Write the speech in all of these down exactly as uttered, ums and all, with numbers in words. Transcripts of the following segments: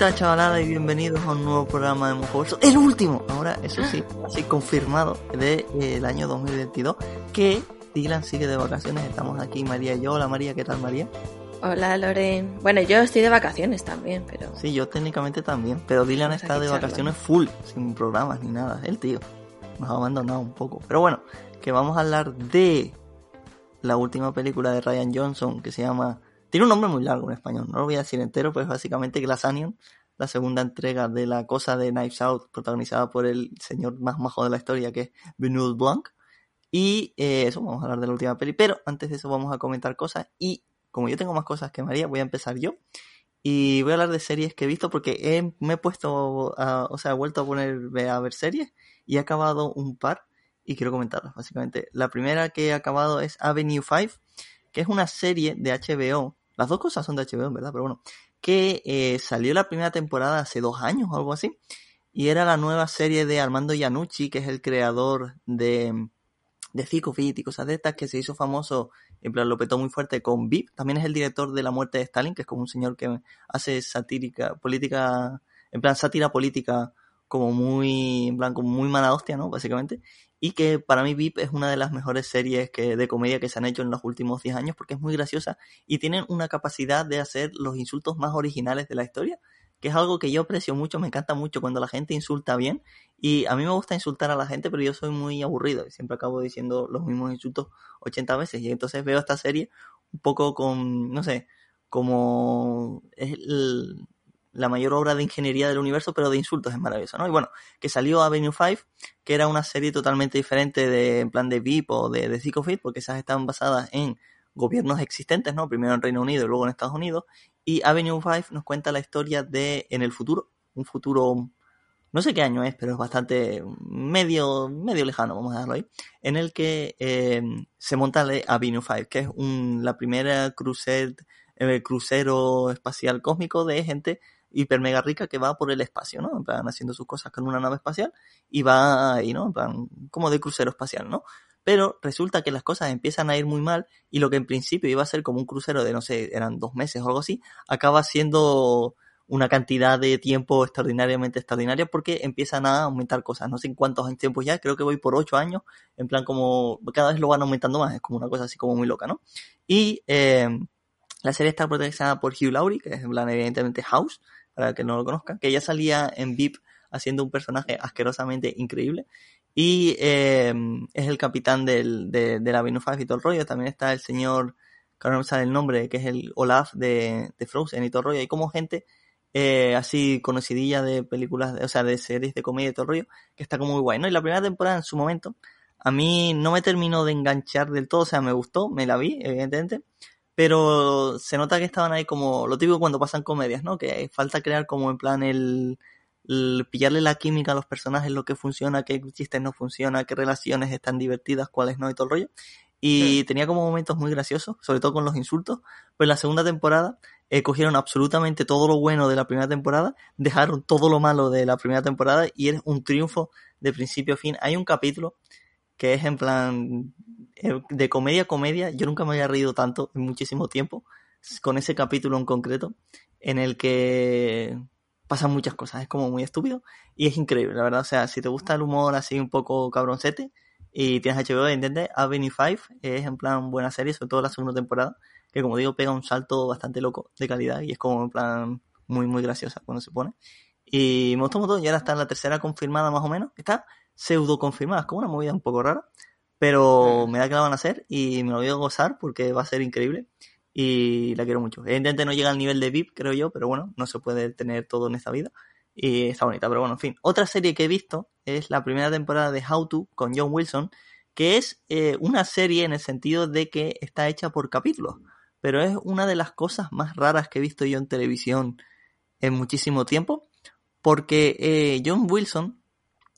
Besitos, chavalada, y bienvenidos a un nuevo programa de Mojoverso. El último, ahora, eso sí, así confirmado, del de, eh, año dos mil veintidós, que Dylan sigue de vacaciones. Estamos aquí, María y yo. Hola, María, ¿qué tal, María? Hola, Loren. Bueno, yo estoy de vacaciones también, pero... Sí, yo técnicamente también, pero Dylan Vamos está de vacaciones full, sin programas ni nada. El tío nos ha abandonado un poco. Pero bueno, que vamos a hablar de la última película de Ryan Johnson, que se llama... Tiene un nombre muy largo en español, no lo voy a decir entero, pues básicamente Glass Onion, la segunda entrega de la cosa de Knives Out, protagonizada por el señor más majo de la historia, que es Benoit Blanc. Y eh, eso, vamos a hablar de la última peli, pero antes de eso vamos a comentar cosas. Y como yo tengo más cosas que María, voy a empezar yo. Y voy a hablar de series que he visto, porque he, me he puesto, a, o sea, he vuelto a poner a ver series y he acabado un par y quiero comentarlas, básicamente. La primera que he acabado es Avenue cinco, que es una serie de H B O. Las dos cosas son de H B O, en verdad, pero bueno. Que eh, salió la primera temporada hace dos años o algo así. Y era la nueva serie de Armando Iannucci, que es el creador de, de Fico Fit y cosas de estas, que se hizo famoso, en plan, lo petó muy fuerte con Veep. También es el director de La muerte de Stalin, que es como un señor que hace satírica, política, en plan, sátira política, como muy, en plan, como muy mala hostia, ¿no? Básicamente. Y que para mí Veep es una de las mejores series que, de comedia que se han hecho en los últimos diez años, porque es muy graciosa y tienen una capacidad de hacer los insultos más originales de la historia, que es algo que yo aprecio mucho. Me encanta mucho cuando la gente insulta bien, y a mí me gusta insultar a la gente, pero yo soy muy aburrido y siempre acabo diciendo los mismos insultos ochenta veces, y entonces veo esta serie un poco con, no sé, como es el, la mayor obra de ingeniería del universo, pero de insultos, es maravilloso, ¿no? Y bueno, que salió Avenue cinco, que era una serie totalmente diferente de, en plan, de Veep o de, de Psycho Fit, porque esas estaban basadas en gobiernos existentes, ¿no? Primero en Reino Unido y luego en Estados Unidos. Y Avenue cinco nos cuenta la historia de, en el futuro, un futuro, no sé qué año es, pero es bastante medio, medio lejano, vamos a dejarlo ahí, en el que eh, se monta la Avenue cinco, que es un, la primera crucero, eh, crucero espacial cósmico de gente hiper mega rica que va por el espacio, ¿no? En plan, haciendo sus cosas con una nave espacial y va ahí, ¿no? En plan, como de crucero espacial, ¿no? Pero resulta que las cosas empiezan a ir muy mal y lo que en principio iba a ser como un crucero de, no sé, eran dos meses o algo así, acaba siendo una cantidad de tiempo extraordinariamente extraordinaria, porque empiezan a aumentar cosas. No sé en cuántos tiempos ya, creo que voy por ocho años, en plan, como cada vez lo van aumentando más, es como una cosa así como muy loca, ¿no? Y eh, la serie está protagonizada por Hugh Laurie, que es, en plan, evidentemente House, para que no lo conozcan, que ya salía en Veep haciendo un personaje asquerosamente increíble, y eh, es el capitán del, de, de la Avenue cinco y todo el rollo. También está el señor, que no me sale el nombre, que es el Olaf de, de Frozen y todo el rollo. Hay como gente eh, así conocidilla de películas, o sea, de series de comedia y todo el rollo, que está como muy guay, ¿no? Y la primera temporada, en su momento, a mí no me terminó de enganchar del todo, o sea, me gustó, me la vi, evidentemente, pero se nota que estaban ahí como lo típico cuando pasan comedias, ¿no? Que falta crear como, en plan, el, el pillarle la química a los personajes, lo que funciona, qué chistes no funciona, qué relaciones están divertidas, cuáles no y todo el rollo. Y sí, tenía como momentos muy graciosos, sobre todo con los insultos. Pues en la segunda temporada eh, cogieron absolutamente todo lo bueno de la primera temporada, dejaron todo lo malo de la primera temporada y es un triunfo de principio a fin. Hay un capítulo que es, en plan, de comedia a comedia, yo nunca me había reído tanto en muchísimo tiempo, con ese capítulo en concreto, en el que pasan muchas cosas, es como muy estúpido, y es increíble, la verdad. O sea, si te gusta el humor así un poco cabroncete, y tienes H B O, ¿entiendes? Avenue cinco es, en plan, buena serie, sobre todo la segunda temporada, que, como digo, pega un salto bastante loco de calidad, y es como, en plan, muy muy graciosa cuando se pone, y me gustó mucho. Y ahora está la tercera confirmada, más o menos, está pseudo confirmada, es como una movida un poco rara, pero me da que la van a hacer y me lo voy a gozar porque va a ser increíble y la quiero mucho. Evidentemente no llega al nivel de Veep, creo yo, pero bueno, no se puede tener todo en esta vida y está bonita, pero bueno, en fin. Otra serie que he visto es la primera temporada de How To con John Wilson, que es eh, una serie en el sentido de que está hecha por capítulos, pero es una de las cosas más raras que he visto yo en televisión en muchísimo tiempo, porque eh, John Wilson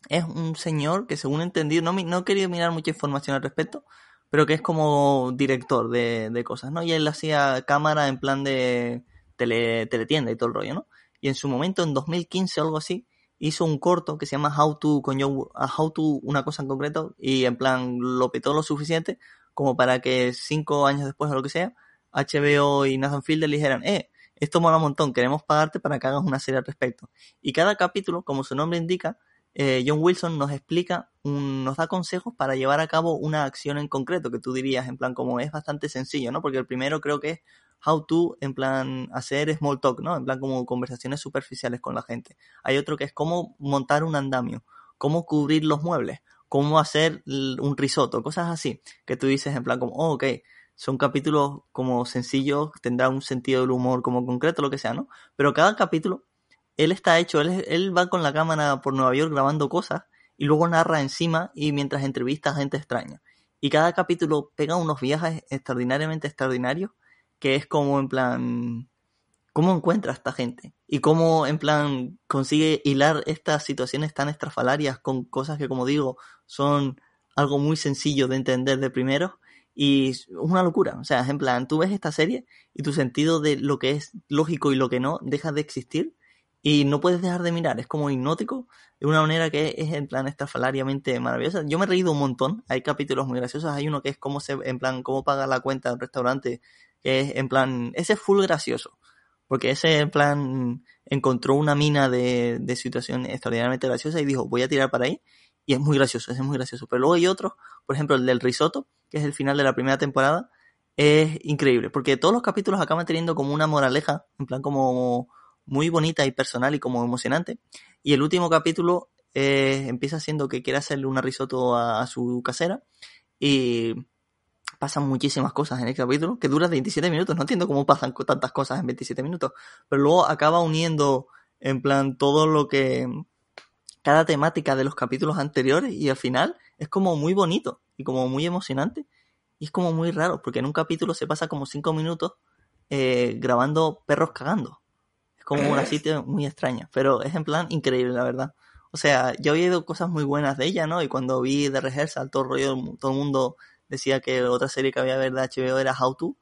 es un señor que, según he entendido, no, no he querido mirar mucha información al respecto, pero que es como director de, de cosas, ¿no? Y él hacía cámara, en plan, de tele, teletienda y todo el rollo, ¿no? Y en su momento, en dos mil quince o algo así, hizo un corto que se llama How To, con John, How To, una cosa en concreto, y, en plan, lo petó lo suficiente como para que cinco años después o lo que sea, H B O y Nathan Fielder le dijeran, eh, Esto mola un montón, queremos pagarte para que hagas una serie al respecto. Y cada capítulo, como su nombre indica, eh, John Wilson nos explica, un, nos da consejos para llevar a cabo una acción en concreto, que tú dirías, en plan, como es bastante sencillo, ¿no? Porque el primero creo que es how to, en plan, hacer small talk, ¿no? En plan, como conversaciones superficiales con la gente. Hay otro que es cómo montar un andamio, cómo cubrir los muebles, cómo hacer un risotto, cosas así, que tú dices en plan como, oh, ok, son capítulos como sencillos, tendrá un sentido del humor como concreto, lo que sea, ¿no? Pero cada capítulo, él está hecho, él, él va con la cámara por Nueva York grabando cosas y luego narra encima y mientras entrevista a gente extraña. Y cada capítulo pega unos viajes extraordinariamente extraordinarios, que es como en plan, ¿cómo encuentra a esta gente? Y cómo, en plan, consigue hilar estas situaciones tan estrafalarias con cosas que, como digo, son algo muy sencillo de entender de primero. Y es una locura. O sea, en plan, tú ves esta serie y tu sentido de lo que es lógico y lo que no deja de existir. Y no puedes dejar de mirar. Es como hipnótico de una manera que es, en plan, estrafalariamente maravillosa. Yo me he reído un montón. Hay capítulos muy graciosos. Hay uno que es cómo se, en plan, cómo paga la cuenta del restaurante. Que es, en plan, ese es full gracioso. Porque ese, en plan, encontró una mina de, de situación extraordinariamente graciosa y dijo, voy a tirar para ahí. Y es muy gracioso, ese es muy gracioso. Pero luego hay otros, por ejemplo, el del risotto, que es el final de la primera temporada, es increíble. Porque todos los capítulos acaban teniendo como una moraleja, en plan como muy bonita y personal y como emocionante. Y el último capítulo eh, empieza siendo que quiere hacerle un risotto a, a su casera y pasan muchísimas cosas en el capítulo, que dura veintisiete minutos, no entiendo cómo pasan tantas cosas en veintisiete minutos, pero luego acaba uniendo, en plan, todo lo que, cada temática de los capítulos anteriores, y al final es como muy bonito, y como muy emocionante, y es como muy raro, porque en un capítulo se pasa como cinco minutos eh, grabando perros cagando, es como una sitio muy extraña, pero es, en plan, increíble, la verdad. O sea, yo había oído cosas muy buenas de ella, ¿no? Y cuando vi The Rehearsal, todo el rollo, todo el mundo decía que otra serie que había de H B O era How To,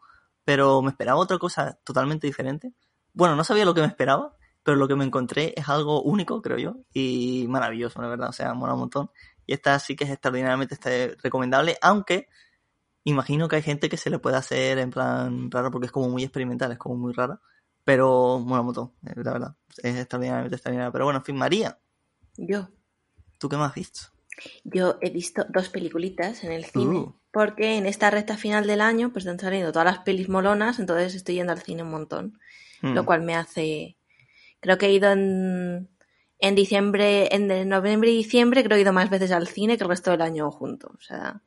pero me esperaba otra cosa totalmente diferente. Bueno, no sabía lo que me esperaba, pero lo que me encontré es algo único, creo yo, y maravilloso, la verdad, o sea, mola un montón. Y esta sí que es extraordinariamente recomendable, aunque imagino que hay gente que se le puede hacer en plan rara, porque es como muy experimental, es como muy rara, pero mola un montón, la verdad, es extraordinariamente extraordinaria. Pero bueno, en fin, María. Yo. ¿Tú qué más has visto? Yo he visto dos peliculitas en el cine. Uh. Porque en esta recta final del año pues están saliendo todas las pelis molonas, entonces estoy yendo al cine un montón, mm. lo cual me hace... Creo que he ido en, en diciembre, en noviembre y diciembre, creo que he ido más veces al cine que el resto del año junto, o sea,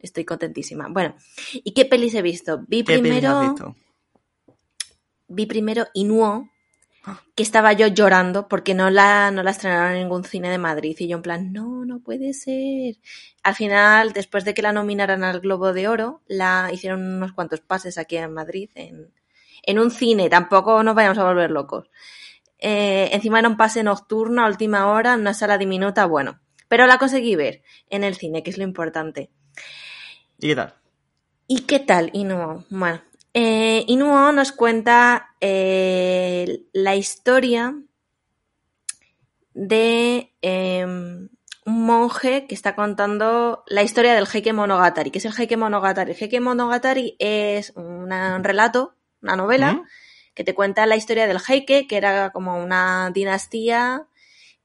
estoy contentísima. Bueno, ¿y qué pelis he visto? Vi ¿Qué primero... pelis has visto? Vi primero Inu-Oh, que estaba yo llorando porque no la, no la estrenaron en ningún cine de Madrid y yo en plan, no, no puede ser. Al final, después de que la nominaran al Globo de Oro, la hicieron unos cuantos pases aquí en Madrid en, en un cine, tampoco nos vayamos a volver locos. Eh, encima era un pase nocturno a última hora en una sala diminuta, bueno, pero la conseguí ver en el cine, que es lo importante. ¿Y qué tal? ¿Y qué tal? Y no, bueno. Eh, Inu-Oh nos cuenta eh, la historia de eh, un monje que está contando la historia del Heike Monogatari. ¿Qué es el Heike Monogatari? El Heike Monogatari es una, un relato, una novela, ¿Mm? que te cuenta la historia del Heike, que era como una dinastía,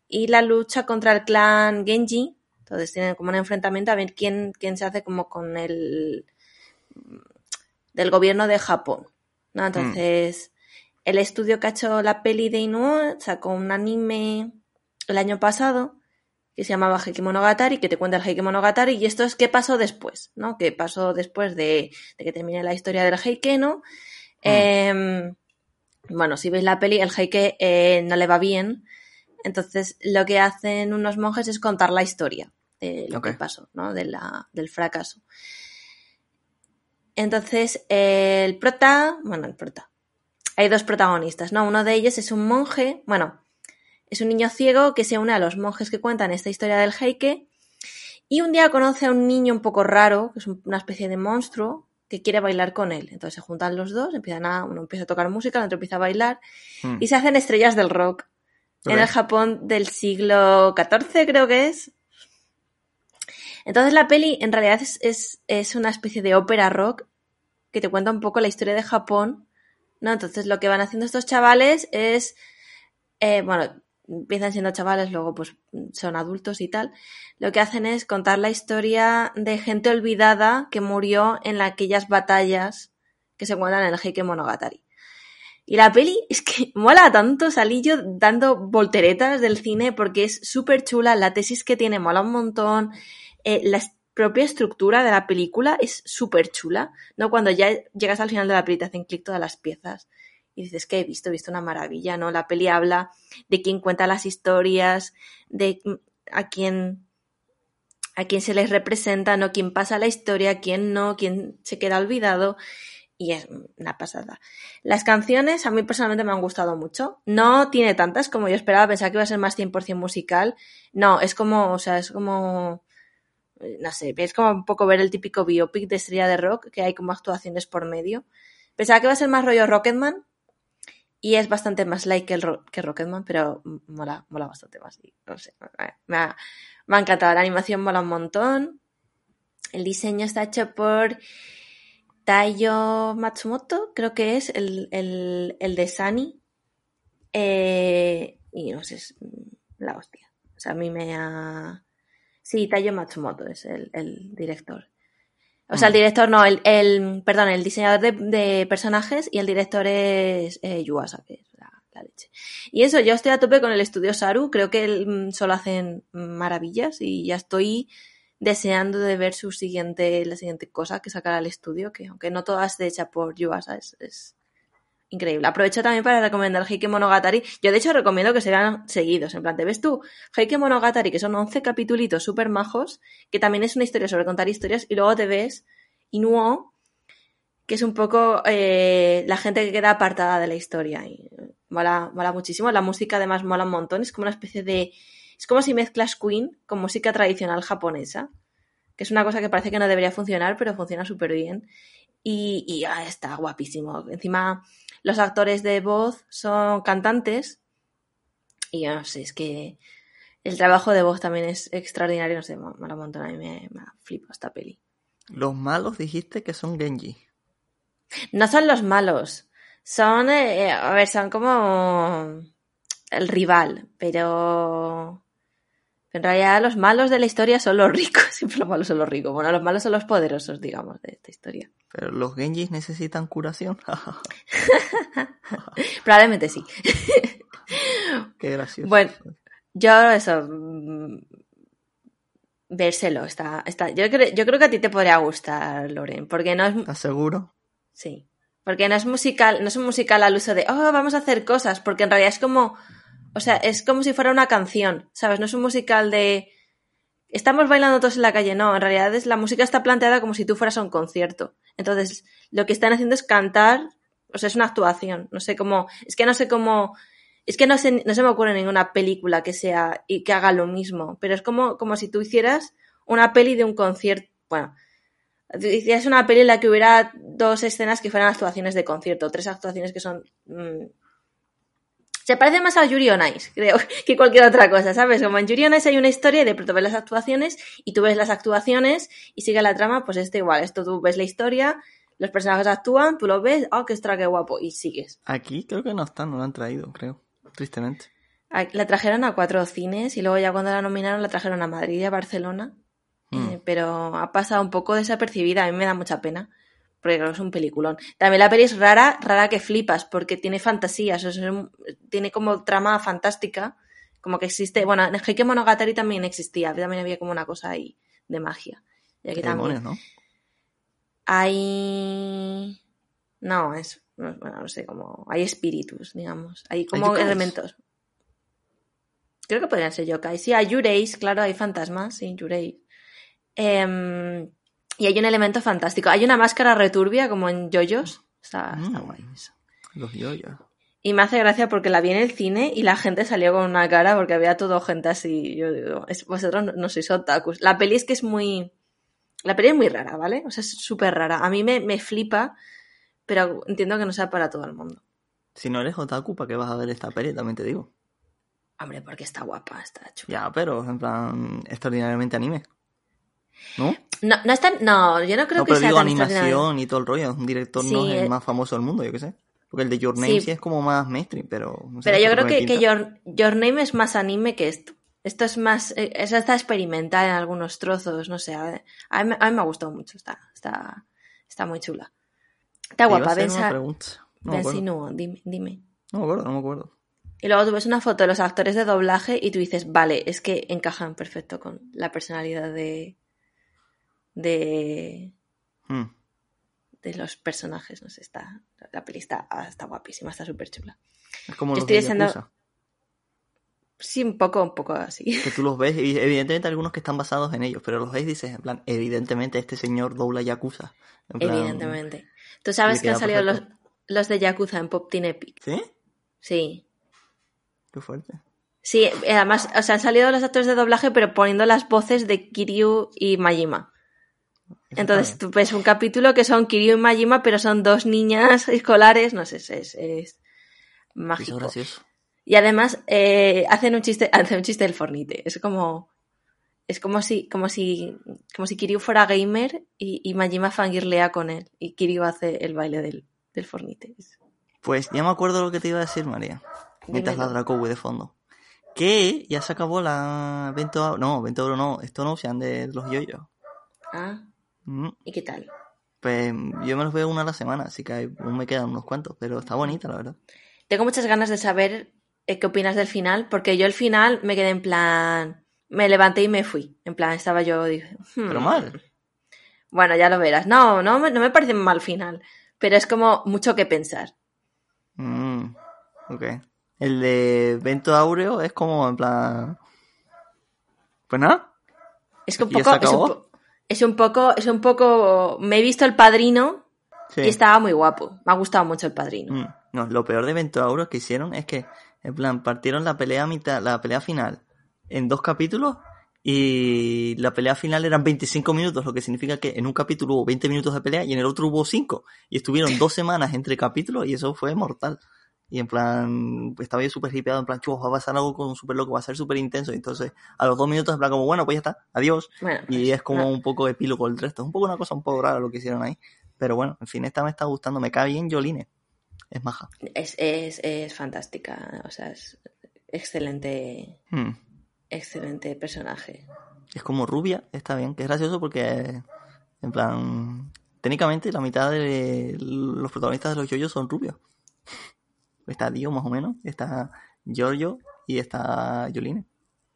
y la lucha contra el clan Genji. Entonces tienen como un enfrentamiento a ver quién, quién se hace como con el... del gobierno de Japón, ¿no? Entonces, mm. el estudio que ha hecho la peli de Inu-Oh sacó un anime el año pasado que se llamaba Heike Monogatari, que te cuenta el Heike Monogatari, y esto es qué pasó después, ¿no? Qué pasó después de, de que termine la historia del Heike, ¿no? Mm. Eh, bueno, si veis la peli, el Heike eh, no le va bien, entonces lo que hacen unos monjes es contar la historia de lo okay. que pasó, ¿no? De la, del fracaso. Entonces, eh, el prota, bueno, el prota, hay dos protagonistas, ¿no? Uno de ellos es un monje, bueno, es un niño ciego que se une a los monjes que cuentan esta historia del Heike, y un día conoce a un niño un poco raro, que es una especie de monstruo, que quiere bailar con él. Entonces se juntan los dos, empiezan a, uno empieza a tocar música, el otro empieza a bailar, mm. y se hacen estrellas del rock. Okay. En el Japón del siglo catorce, creo que es. Entonces la peli en realidad es, es, es una especie de ópera rock que te cuenta un poco la historia de Japón ¿no? Entonces lo que van haciendo estos chavales es, eh, bueno, empiezan siendo chavales, luego pues son adultos y tal. Lo que hacen es contar la historia de gente olvidada que murió en aquellas batallas que se cuentan en el Heike Monogatari. Y la peli es que mola tanto, salí yo dando volteretas del cine porque es súper chula, la tesis que tiene mola un montón, eh, la propia estructura de la película es súper chula, ¿no? Cuando ya llegas al final de la peli te hacen clic todas las piezas y dices que he visto, he visto una maravilla, ¿no? La peli habla de quién cuenta las historias, de a quién, a quién se les representa, ¿no? Quién pasa la historia, quién no, quién se queda olvidado. Y es una pasada. Las canciones a mí personalmente me han gustado mucho. No tiene tantas como yo esperaba. Pensaba que iba a ser más cien por ciento musical. No, es como, o sea, es como... No sé, es como un poco ver el típico biopic de estrella de rock, que hay como actuaciones por medio. Pensaba que iba a ser más rollo Rocketman. Y es bastante más light que, el ro- que Rocketman, pero mola, mola bastante más. No sé, me ha, me ha encantado. La animación mola un montón. El diseño está hecho por... Taiyo Matsumoto, creo que es el, el, el de Sunny. Eh, y no sé, es la hostia. O sea, a mí me ha... Sí, Taiyo Matsumoto es el, el director. O sea, el director no, el, el perdón, el diseñador de, de personajes y el director es eh, Yuasa, que es la, la leche. Y eso, yo estoy a tope con el estudio Saru. Creo que él, solo hacen maravillas y ya estoy... deseando de ver su siguiente, la siguiente cosa que sacará el estudio, que aunque no todas de hecha por Yuasa, es, es increíble. Aprovecho también para recomendar Heike Monogatari. Yo de hecho recomiendo que se vean seguidos, en plan, ¿te ves tú? Heike Monogatari, que son once capitulitos súper majos, que también es una historia sobre contar historias, y luego te ves Inu-Oh, que es un poco eh, la gente que queda apartada de la historia. Y mola, mola muchísimo, la música además mola un montón, es como una especie de... Es como si mezclas Queen con música tradicional japonesa, que es una cosa que parece que no debería funcionar, pero funciona súper bien. Y, y ah, está guapísimo. Encima, los actores de voz son cantantes. Y yo no sé, es que el trabajo de voz también es extraordinario. No sé, me mola un montón. A mí me, me flipa esta peli. Los malos dijiste que son Genji. No son los malos. Son, eh, a ver, son como el rival, pero... En realidad los malos de la historia son los ricos, siempre los malos son los ricos. Bueno, los malos son los poderosos, digamos, de esta historia. Pero los Genjis necesitan curación. Probablemente sí. Qué gracioso. Bueno, yo eso... Vérselo, está... está... Yo, creo, yo creo que a ti te podría gustar, Loren, porque no es... ¿Estás seguro? Sí, porque no es musical, no es un musical al uso de, oh, vamos a hacer cosas, porque en realidad es como... O sea, es como si fuera una canción, ¿sabes? No es un musical de... Estamos bailando todos en la calle, no. En realidad es, la música está planteada como si tú fueras a un concierto. Entonces, lo que están haciendo es cantar, o sea, es una actuación. No sé cómo... Es que no sé cómo... Es que no sé, no se me ocurre ninguna película que sea y que haga lo mismo. Pero es como, como si tú hicieras una peli de un concierto... Bueno, hicieras una peli en la que hubiera dos escenas que fueran actuaciones de concierto, tres actuaciones que son... Mmm, se parece más a Yuri on Ice, creo, que cualquier otra cosa, ¿sabes? Como en Yuri on Ice hay una historia y de pronto ves las actuaciones y tú ves las actuaciones y sigue la trama, pues esto igual, esto tú ves la historia, los personajes actúan, tú los ves, oh, qué extra, qué guapo, y sigues. Aquí creo que no están, no la han traído, creo, tristemente. La trajeron a cuatro cines y luego ya cuando la nominaron la trajeron a Madrid y a Barcelona, mm. eh, pero ha pasado un poco desapercibida, a mí me da mucha pena. Porque claro, es un peliculón. También la peli es rara, rara que flipas, porque tiene fantasías, o sea, tiene como trama fantástica, como que existe... Bueno, en Heike Monogatari también existía, también había como una cosa ahí de magia. Y aquí también. Demonios, ¿no? Hay... No, es... Bueno, no sé, como... Hay espíritus, digamos. Hay como ¿Hay elementos. Creo que podrían ser yokai. Sí, hay yureis, claro, hay fantasmas, sí, yureis. Eh... Y hay un elemento fantástico. Hay una máscara returbia, como en JoJo's. Está, mm, está guay. Los JoJo. Y me hace gracia porque la vi en el cine y la gente salió con una cara porque había todo gente así. Yo digo, es, vosotros no, no sois otakus. La peli es que es muy... La peli es muy rara, ¿vale? O sea, es súper rara. A mí me, me flipa, pero entiendo que no sea para todo el mundo. Si no eres otaku, ¿para qué vas a ver esta peli? También te digo. Hombre, porque está guapa, está chula. Ya, pero en plan, extraordinariamente anime. ¿No? No, no, es tan, no, yo no creo no, que sea tan... No, pero digo animación y todo el rollo. Un director sí, no es el más famoso del mundo, yo qué sé. Porque el de Your Name sí, sí es como más mainstream, pero... No sé, pero yo creo que, que Your, Your Name es más anime que esto. Esto es más... Es hasta experimental en algunos trozos, no sé. A, a, mí, a mí me ha gustado mucho, está, está, está muy chula. Está guapa, ven si no, dime, dime. No me acuerdo, no me acuerdo. Y luego tú ves una foto de los actores de doblaje y tú dices, vale, es que encajan perfecto con la personalidad de... de... Hmm. de los personajes, no sé, está... La peli está, está guapísima, está súper chula. Es como yo los estoy de Yakuza. Diciendo... Sí, un poco, un poco así. Que tú los ves, y evidentemente algunos que están basados en ellos, pero los ves y dices, en plan, evidentemente este señor dobla Yakuza. En plan, evidentemente. Tú sabes que han salido los, los de Yakuza en Pop Teen Epic. ¿Sí? Sí. Qué fuerte. Sí, además, o sea, han salido los actores de doblaje, pero poniendo las voces de Kiryu y Majima. Entonces tú ves un capítulo que son Kiryu y Majima, pero son dos niñas escolares, no sé, es, es, es mágico. Eso es gracioso. Y además eh, hacen un chiste, hacen un chiste del Fortnite. Es como, es como si, como si, como si Kiryu fuera gamer y, y Majima fangirlea con él y Kiryu hace el baile del, del Fortnite. Pues ya me acuerdo lo que te iba a decir, María. Mientras la Dracowi de fondo. Que ya se acabó la Vento, no, Vento Aureo no, esto no sean de los yoyos. Ah. ¿Y qué tal? Pues yo me los veo una a la semana, así que aún me quedan unos cuantos, pero está bonita, la verdad. Tengo muchas ganas de saber eh, qué opinas del final, porque yo al final me quedé en plan... Me levanté y me fui. En plan, estaba yo... Dije, hmm. Pero mal. Bueno, ya lo verás. No, no, no me parece mal final, pero es como mucho que pensar. Mm, ok. El de Vento Aureo es como en plan... Pues nada. Es que un poco... Es un po- Es un poco, es un poco... Me he visto El Padrino sí. Y estaba muy guapo. Me ha gustado mucho El Padrino. Mm. No, lo peor de Vento Aureo que hicieron es que, en plan, partieron la pelea mitad, la pelea final en dos capítulos y la pelea final eran veinticinco minutos, lo que significa que en un capítulo hubo veinte minutos de pelea y en el otro hubo cinco. Y estuvieron dos semanas entre capítulos y eso fue mortal. Y en plan, estaba yo súper hipeado, en plan, chubos, va a pasar algo con súper loco, va a ser súper intenso. Entonces, a los dos minutos, en plan, como, bueno, pues ya está, adiós. Bueno, pues, y es como no. Un poco epílogo el resto. Es un poco una cosa un poco rara lo que hicieron ahí. Pero bueno, en fin, esta me está gustando. Me cae bien Jolyne. Es maja. Es, es, es fantástica. O sea, es excelente. Hmm. Excelente personaje. Es como rubia, está bien. Que es gracioso porque, en plan, técnicamente la mitad de los protagonistas de los yoyos son rubios. Está Dio, más o menos. Está JoJo y está Jolyne.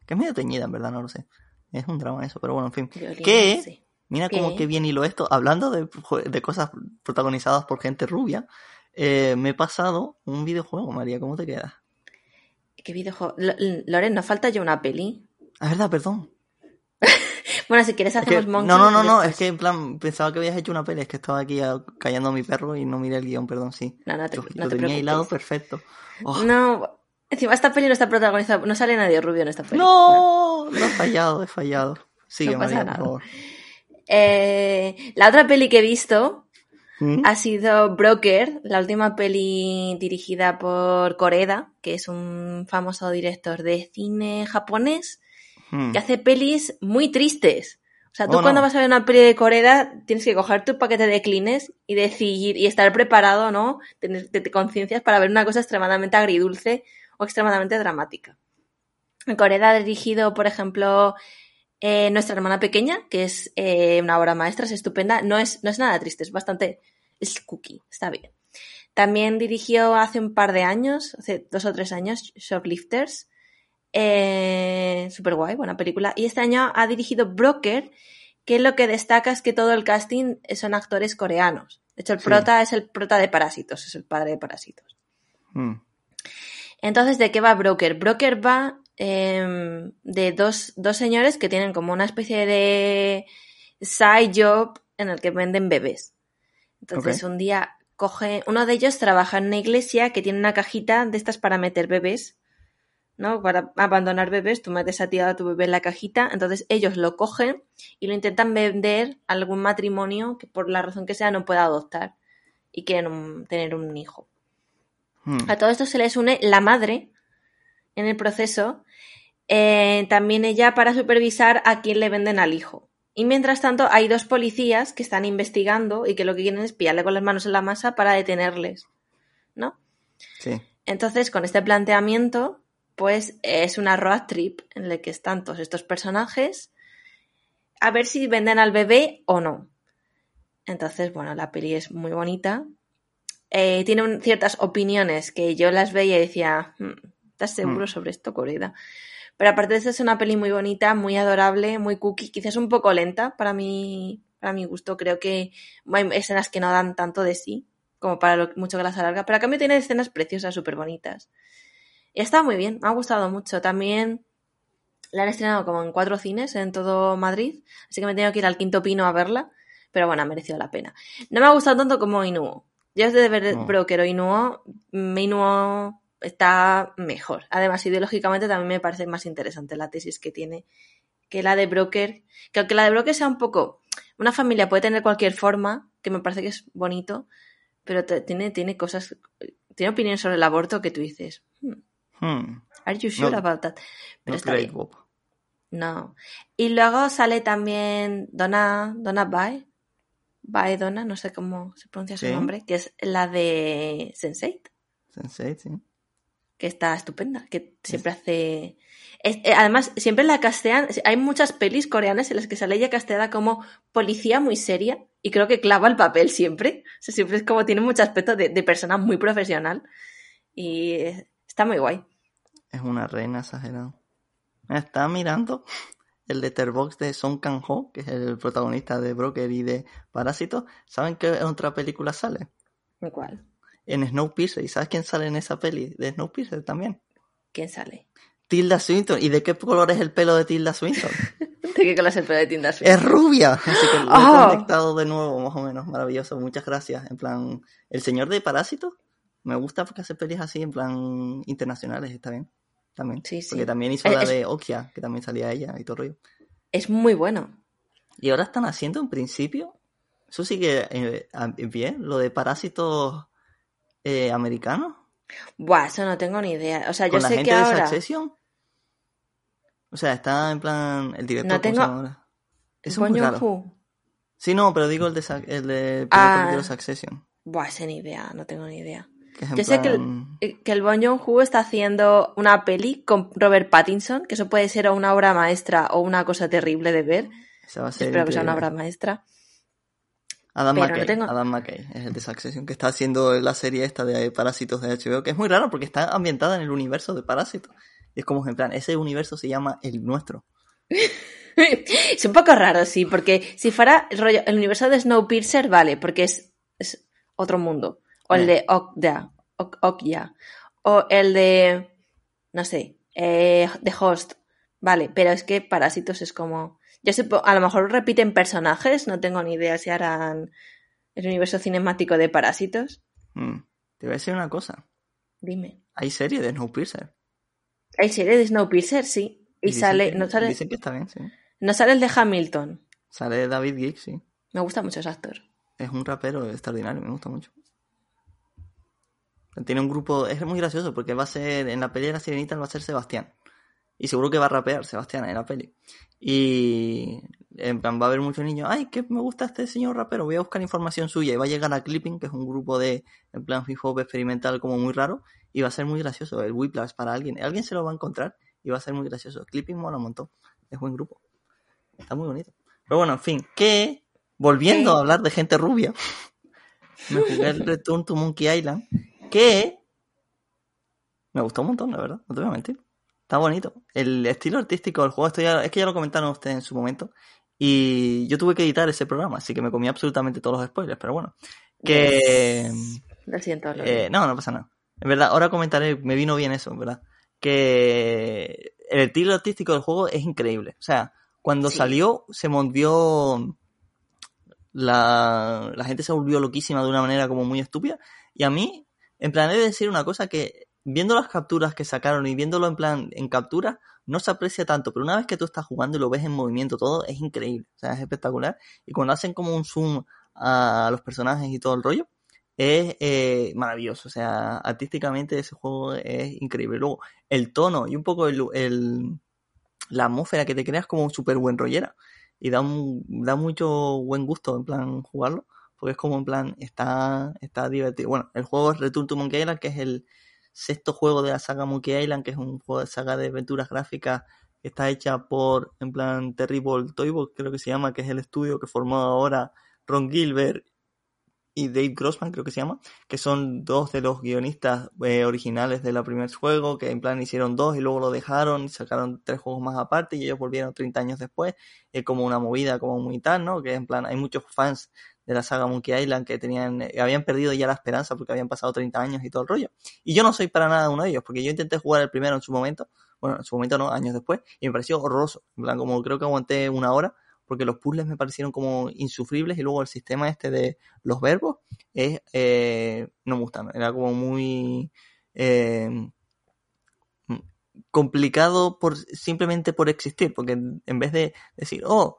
Que es medio teñida, en verdad, no lo sé. Es un drama eso, pero bueno, en fin. Jolyne, que, sí. Mira ¿Qué? Como que bien hilo esto. Hablando de, de cosas protagonizadas por gente rubia, eh, me he pasado un videojuego, María. ¿Cómo te quedas? ¿Qué videojuego? L- Loren, ¿nos falta ya una peli? Ah, verdad, perdón. Bueno, si quieres hacemos es que, Monkey. No, no, no, no, es que en plan pensaba que habías hecho una peli, es que estaba aquí callando a mi perro y no miré el guión, perdón, sí. No, no te, Yo, no lo te tenía preocupes. Hilado perfecto. Oh. No, encima esta peli no está protagonizada, no sale nadie rubio en esta peli. No, bueno. no he fallado, he fallado. Sigue, no María, por favor. Eh, la otra peli que he visto ¿Mm? Ha sido Broker, la última peli dirigida por Kore-eda, que es un famoso director de cine japonés. Que hace pelis muy tristes. O sea, tú oh, cuando no. vas a ver una peli de Kore-eda tienes que coger tu paquete de Kleenex y decidir y estar preparado, ¿no? Tener te, te conciencias para ver una cosa extremadamente agridulce o extremadamente dramática. Kore-eda ha dirigido, por ejemplo, eh, Nuestra hermana pequeña, que es eh, una obra maestra, es estupenda. No es, no es nada triste, es bastante... Es cookie, está bien. También dirigió hace un par de años, hace dos o tres años, Shoplifters. Eh, super guay, buena película. Y este año ha dirigido Broker, que lo que destaca es que todo el casting son actores coreanos. De hecho, el sí. prota es el prota de Parásitos, es el padre de Parásitos. Mm. Entonces, ¿de qué va Broker? Broker va eh, de dos, dos señores que tienen como una especie de side job en el que venden bebés. Entonces, okay. un día coge, uno de ellos trabaja en una iglesia que tiene una cajita de estas para meter bebés. ¿No? Para abandonar bebés, tú metes a ti a tu bebé en la cajita, entonces ellos lo cogen y lo intentan vender a algún matrimonio que por la razón que sea no pueda adoptar y quieren un, tener un hijo. Hmm. A todo esto se les une la madre en el proceso, eh, también ella para supervisar a quién le venden al hijo. Y mientras tanto hay dos policías que están investigando y que lo que quieren es pillarle con las manos en la masa para detenerles. ¿no? Sí. Entonces, con este planteamiento, pues es una road trip en la que están todos estos personajes a ver si venden al bebé o no. Entonces, bueno, la peli es muy bonita. Eh, tiene un, ciertas opiniones que yo las veía y decía, ¿estás seguro mm. sobre esto, Kore-eda? Pero aparte de eso, es una peli muy bonita, muy adorable, muy cookie, quizás un poco lenta para mi, para mi gusto. Creo que hay escenas que no dan tanto de sí, como para lo mucho que las alarga, pero a cambio tiene escenas preciosas, súper bonitas. Y está muy bien, me ha gustado mucho. También la han estrenado como en cuatro cines en todo Madrid, así que me he tenido que ir al Quinto Pino a verla, pero bueno, ha merecido la pena. No me ha gustado tanto como Inu-Oh. Yo desde ver no. Broker o Inu-Oh, Inu-Oh está mejor. Además, ideológicamente también me parece más interesante la tesis que tiene que la de Broker. Que aunque la de Broker sea un poco... Una familia puede tener cualquier forma, que me parece que es bonito, pero t- tiene, tiene cosas... Tiene opinión sobre el aborto que tú dices... Hmm. Hmm. Are you sure no, about that? Pero no está bien. Bob. No. Y luego sale también Donna, Donna Bae, Bae Donna, no sé cómo se pronuncia su sí. nombre, que es la de Sense eight. Sense eight, sí. Que está estupenda, que siempre es... hace... Es, además, siempre la castean, hay muchas pelis coreanas en las que sale ella casteada como policía muy seria y creo que clava el papel siempre. O sea, siempre es como tiene mucho aspecto de, de persona muy profesional y... Está muy guay. Es una reina exagerada. Me estaba mirando el letterbox de Song Kang-ho, que es el protagonista de Broker y de Parásitos. ¿Saben qué otra película sale? ¿En cuál? En Snowpiercer. ¿Y sabes quién sale en esa peli de Snowpiercer también? ¿Quién sale? Tilda Swinton. ¿Y de qué color es el pelo de Tilda Swinton? ¿De qué color es el pelo de Tilda Swinton? ¡Es rubia! Así que lo oh. he conectado de nuevo, más o menos. Maravilloso. Muchas gracias. En plan, ¿el señor de Parásitos? Me gusta porque hace pelis así en plan internacionales, está bien. También. Sí, sí. Porque también hizo es, la de es, Okia, que también salía ella y todo el rollo. Es muy bueno. Y ahora están haciendo en principio, eso sí que eh, bien, lo de parásitos eh, americanos. Buah, eso no tengo ni idea. O sea, yo sé que ahora... ¿Con la gente de Succession? O sea, está en plan el director. No tengo... ahora. Eso es muy raro. Sí, no, pero digo el de el de, ah. de Succession. Buah, sé ni idea, no tengo ni idea. Yo sé que el, que el Bong Joon-ho está haciendo una peli con Robert Pattinson, que eso puede ser una obra maestra o una cosa terrible de ver. Esa va a ser Espero increíble. Que sea una obra maestra. Adam McKay, no tengo... Adam McKay es el de Succession, que está haciendo la serie esta de Parásitos de H B O, que es muy raro porque está ambientada en el universo de Parásitos. Y es como, en plan, ese universo se llama el nuestro. Es un poco raro, sí, porque si fuera el, rollo, el universo de Snowpiercer, vale, porque es, es otro mundo. O el de Okja, ok, ok, o el de, no sé, eh, The Host, vale, pero es que Parásitos es como, yo sé, a lo mejor repiten personajes, no tengo ni idea si harán el universo cinemático de Parásitos. Mm. Te voy a decir una cosa. Dime. Hay serie de Snowpiercer. Hay serie de Snowpiercer, sí, y, y sale, que, no sale, dicen que está bien, sí. No sale el de Hamilton. Sale David Giggs, sí. Me gusta mucho ese actor. Es un rapero extraordinario, me gusta mucho. Tiene un grupo, es muy gracioso porque va a ser, en la peli de la Sirenita va a ser Sebastián. Y seguro que va a rapear Sebastián en la peli. Y en plan va a haber muchos niños, ay, que me gusta este señor rapero, voy a buscar información suya. Y va a llegar a Clipping, que es un grupo de, en plan hip hop experimental como muy raro. Y va a ser muy gracioso, el Whiplash para alguien. Alguien se lo va a encontrar y va a ser muy gracioso. Clipping mola un montón, es buen grupo. Está muy bonito. Pero bueno, en fin, que volviendo ¿Qué? a hablar de gente rubia, me jugué el Return to Monkey Island. Que me gustó un montón, la verdad, no te voy a mentir. Está bonito. El estilo artístico del juego, esto ya, es que ya lo comentaron ustedes en su momento. Y yo tuve que editar ese programa, así que me comí absolutamente todos los spoilers, pero bueno. Que. Lo siento, lo eh, no, no pasa nada. En verdad, ahora comentaré, me vino bien eso, en verdad. Que el estilo artístico del juego es increíble. O sea, cuando sí. salió, se movió. La, la gente se volvió loquísima de una manera como muy estúpida. Y a mí. En plan, he de decir una cosa que, viendo las capturas que sacaron y viéndolo en plan en capturas, no se aprecia tanto, pero una vez que tú estás jugando y lo ves en movimiento todo, es increíble, o sea, es espectacular. Y cuando hacen como un zoom a los personajes y todo el rollo, es eh, maravilloso, o sea, artísticamente ese juego es increíble. Luego, el tono y un poco el, el la atmósfera que te creas como súper buen rollera y da, un, da mucho buen gusto en plan jugarlo. porque es como en plan, está, está divertido. Bueno, el juego es Return to Monkey Island, que es el sexto juego de la saga Monkey Island, que es un juego de saga de aventuras gráficas que está hecha por, en plan, Terrible Toybox, creo que se llama, que es el estudio que formó ahora Ron Gilbert y Dave Grossman, creo que se llama, que son dos de los guionistas eh, originales de la primer juego, que en plan hicieron dos y luego lo dejaron, sacaron tres juegos más aparte y ellos volvieron treinta años después, es eh, como una movida como muy tal, ¿no? Que en plan hay muchos fans de la saga Monkey Island que tenían eh, habían perdido ya la esperanza porque habían pasado treinta años y todo el rollo. Y yo no soy para nada uno de ellos, porque yo intenté jugar el primero en su momento, bueno, en su momento no, años después, y me pareció horroroso, en plan como creo que aguanté una hora, porque los puzzles me parecieron como insufribles y luego el sistema este de los verbos es eh, no me gustan, era como muy eh, complicado por simplemente por existir, porque en vez de decir, oh,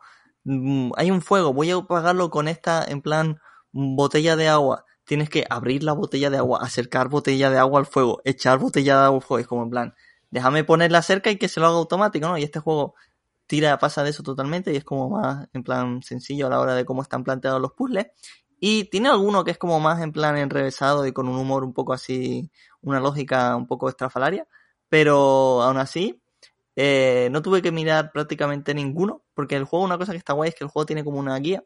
hay un fuego, voy a apagarlo con esta, en plan, botella de agua, tienes que abrir la botella de agua, acercar botella de agua al fuego, echar botella de agua al fuego, es como en plan, déjame ponerla cerca y que se lo haga automático, ¿no? Y este juego tira, pasa de eso totalmente y es como más en plan sencillo a la hora de cómo están planteados los puzzles, y tiene alguno que es como más en plan enrevesado y con un humor un poco así, una lógica un poco estrafalaria, pero aún así eh, no tuve que mirar prácticamente ninguno, porque el juego, una cosa que está guay es que el juego tiene como una guía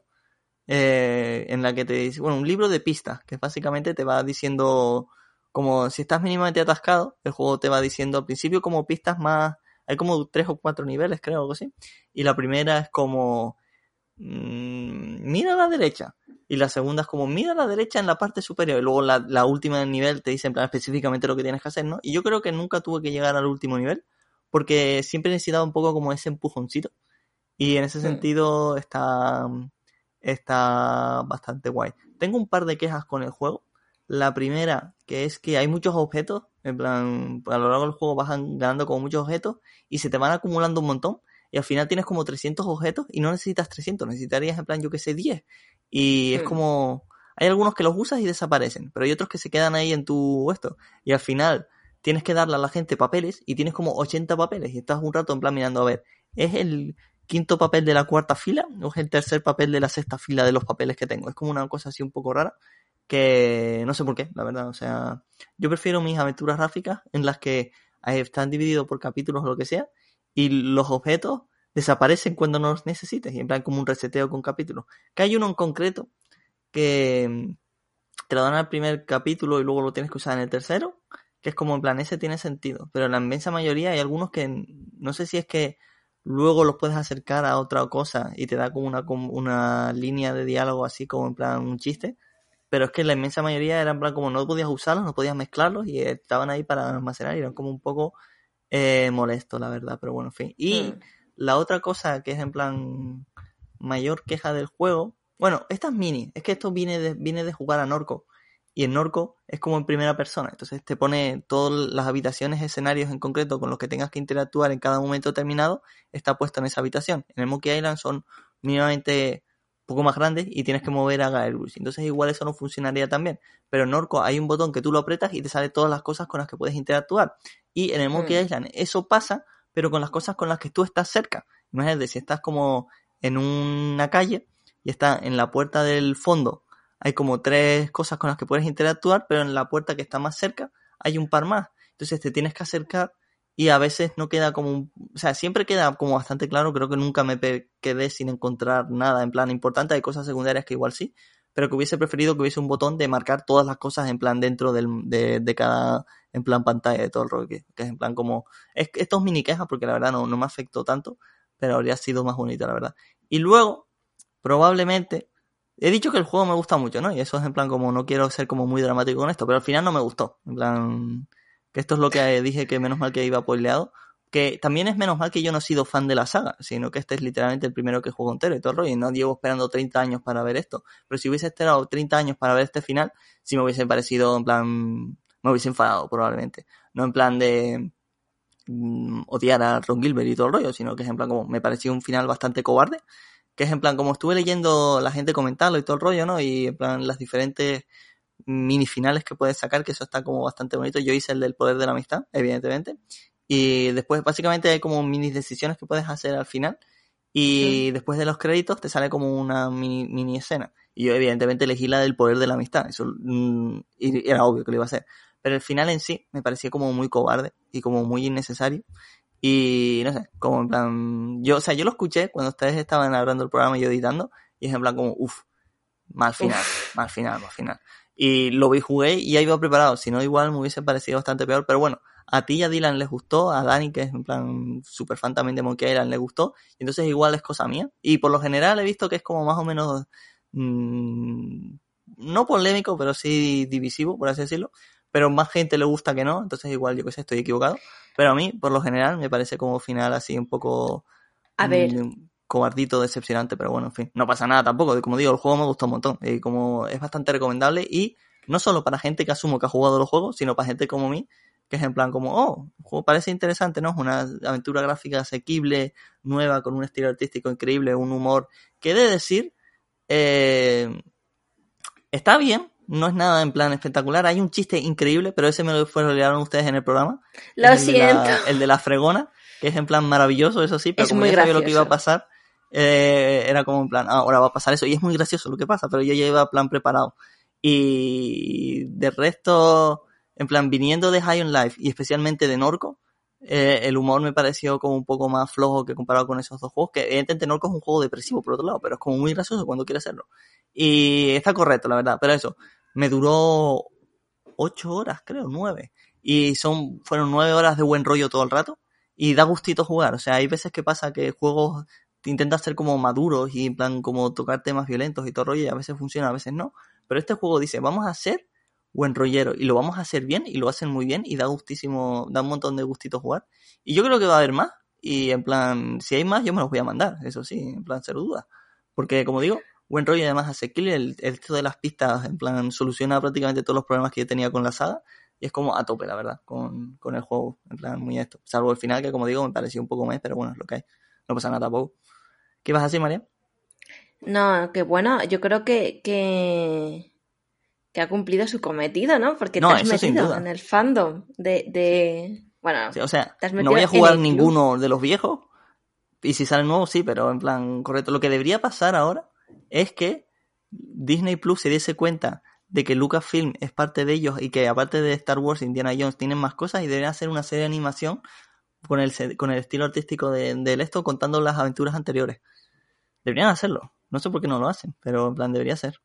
eh, en la que te dice, bueno, un libro de pistas que básicamente te va diciendo como si estás mínimamente atascado, el juego te va diciendo al principio como pistas más. Hay como tres o cuatro niveles, creo, algo así. Y la primera es como, mmm, mira a la derecha. Y la segunda es como, mira a la derecha en la parte superior. Y luego la, la última del nivel te dice en plan específicamente lo que tienes que hacer, ¿no? Y yo creo que nunca tuve que llegar al último nivel, porque siempre he necesitado un poco como ese empujoncito. Y en ese sí. sentido está, está bastante guay. Tengo un par de quejas con el juego. La primera, que es que hay muchos objetos, en plan, a lo largo del juego vas ganando como muchos objetos y se te van acumulando un montón y al final tienes como trescientos objetos y no necesitas trescientos, necesitarías en plan, yo que sé, diez. Y sí. es como, hay algunos que los usas y desaparecen, pero hay otros que se quedan ahí en tu esto. Y al final tienes que darle a la gente papeles y tienes como ochenta papeles y estás un rato en plan mirando, a ver, ¿es el quinto papel de la cuarta fila o es el tercer papel de la sexta fila de los papeles que tengo? Es como una cosa así un poco rara. Que no sé por qué, la verdad, o sea, yo prefiero mis aventuras gráficas en las que están divididos por capítulos o lo que sea, y los objetos desaparecen cuando no los necesites, y en plan como un reseteo con capítulos. Que hay uno en concreto que te lo dan al primer capítulo y luego lo tienes que usar en el tercero, que es como en plan, ese tiene sentido, pero en la inmensa mayoría hay algunos que no sé si es que luego los puedes acercar a otra cosa y te da como una, como una línea de diálogo así como en plan un chiste. Pero es que la inmensa mayoría eran en plan como no podías usarlos, no podías mezclarlos y estaban ahí para almacenar y eran como un poco eh, molestos, la verdad, pero bueno, en fin. Y mm. la otra cosa que es en plan mayor queja del juego, bueno, esta es mini, es que esto viene de, viene de jugar a Norco y en Norco es como en primera persona, entonces te pone todas las habitaciones, escenarios en concreto con los que tengas que interactuar en cada momento determinado, está puesto en esa habitación. En el Monkey Island son mínimamente poco más grandes y tienes que mover a Gaelbrush, entonces igual eso no funcionaría tan bien, pero en Norco hay un botón que tú lo aprietas y te sale todas las cosas con las que puedes interactuar, y en el Monkey mm. Island eso pasa, pero con las cosas con las que tú estás cerca. Imagínate, si estás como en una calle y está en la puerta del fondo hay como tres cosas con las que puedes interactuar, pero en la puerta que está más cerca hay un par más, entonces te tienes que acercar y a veces no queda como un, o sea, siempre queda como bastante claro, creo que nunca me pe- quedé sin encontrar nada en plan importante, hay cosas secundarias que igual sí, pero que hubiese preferido que hubiese un botón de marcar todas las cosas en plan dentro del, de, de cada, en plan pantalla de todo el rollo, que, que es en plan como, es, esto es mini quejas porque la verdad no, no me afectó tanto, pero habría sido más bonito la verdad. Y luego, probablemente, he dicho que el juego me gusta mucho, ¿no? Y eso es en plan como, no quiero ser como muy dramático con esto, pero al final no me gustó, en plan, que esto es lo que dije, que menos mal que iba poileado, que también es menos mal que yo no he sido fan de la saga, sino que este es literalmente el primero que juego entero y todo el rollo, y no llevo esperando treinta años para ver esto, pero si hubiese esperado treinta años para ver este final, sí me hubiese parecido en plan, me hubiese enfadado probablemente, no en plan de mmm, odiar a Ron Gilbert y todo el rollo, sino que es en plan como, me pareció un final bastante cobarde, que es en plan como estuve leyendo la gente comentarlo y todo el rollo, ¿no? Y en plan las diferentes mini finales que puedes sacar, que eso está como bastante bonito. Yo hice el del poder de la amistad, evidentemente, y después básicamente hay como mini decisiones que puedes hacer al final, Y sí. Después de los créditos te sale como una mini, mini escena. Y yo evidentemente elegí la del poder de la amistad. Eso mmm, y era obvio que lo iba a hacer. Pero el final en sí me parecía como muy cobarde y como muy innecesario. Y no sé, como en plan... Yo, o sea, yo lo escuché cuando ustedes estaban hablando del programa y yo editando. Y es en plan como, uff, mal final, uf. mal final, mal final. Y lo vi, jugué y ya iba preparado. Si no, igual me hubiese parecido bastante peor. Pero bueno, a ti y a Dylan les gustó. A Dani, que es en plan super fan también de Monkey Island, le gustó. Entonces igual es cosa mía. Y por lo general he visto que es como más o menos... Mmm, no polémico, pero sí divisivo, por así decirlo. Pero más gente le gusta que no, entonces igual yo que sé, estoy equivocado. Pero a mí, por lo general, me parece como final así un poco... A ver... cobardito, decepcionante, pero bueno, en fin, no pasa nada tampoco. Como digo, el juego me gustó un montón. Y como es bastante recomendable y no solo para gente que asumo que ha jugado los juegos, sino para gente como mí, que es en plan como, oh, el juego parece interesante, ¿no? Es una aventura gráfica asequible, nueva, con un estilo artístico increíble, un humor que he de decir... Eh, está bien, no es nada en plan espectacular. Hay un chiste increíble, pero ese me lo fueron ustedes en el programa. Lo el siento. De la, el de la fregona, que es en plan maravilloso, eso sí, pero es como ya sabía lo que iba a pasar, eh, era como en plan, ah, ahora va a pasar eso. Y es muy gracioso lo que pasa, pero yo ya iba plan preparado. Y de resto, en plan, viniendo de High on Life y especialmente de Norco, Eh, el humor me pareció como un poco más flojo que comparado con esos dos juegos, que evidentemente Norco es un juego depresivo por otro lado, pero es como muy gracioso cuando quiere hacerlo y está correcto, la verdad. Pero eso, me duró ocho horas, creo, nueve, y son fueron nueve horas de buen rollo todo el rato y da gustito jugar. O sea, hay veces que pasa que juegos intentan ser como maduros y en plan como tocar temas violentos y todo el rollo, y a veces funciona, a veces no, pero este juego dice, vamos a hacer buen rollero, y lo vamos a hacer bien, y lo hacen muy bien, y da gustísimo, da un montón de gustito jugar, y yo creo que va a haber más, y en plan, si hay más, yo me los voy a mandar, eso sí, en plan, cero duda, porque como digo, buen rollo y además asequible, el, el esto de las pistas, en plan, soluciona prácticamente todos los problemas que yo tenía con la saga, y es como a tope, la verdad, con, con el juego, en plan, muy esto, salvo el final, que como digo, me pareció un poco más, pero bueno, es lo que hay, no pasa nada tampoco. ¿Qué vas a decir, María? No, que bueno, yo creo que... que... que ha cumplido su cometido, ¿no? Porque no, te has metido en el fandom de... de... Bueno, sí, o sea, te has metido, no voy a jugar ninguno de los viejos, y si salen nuevos sí, pero en plan correcto. Lo que debería pasar ahora es que Disney Plus se diese cuenta de que Lucasfilm es parte de ellos y que aparte de Star Wars, Indiana Jones, tienen más cosas y deberían hacer una serie de animación con el, con el estilo artístico de, de esto, contando las aventuras anteriores. Deberían hacerlo. No sé por qué no lo hacen, pero en plan debería ser.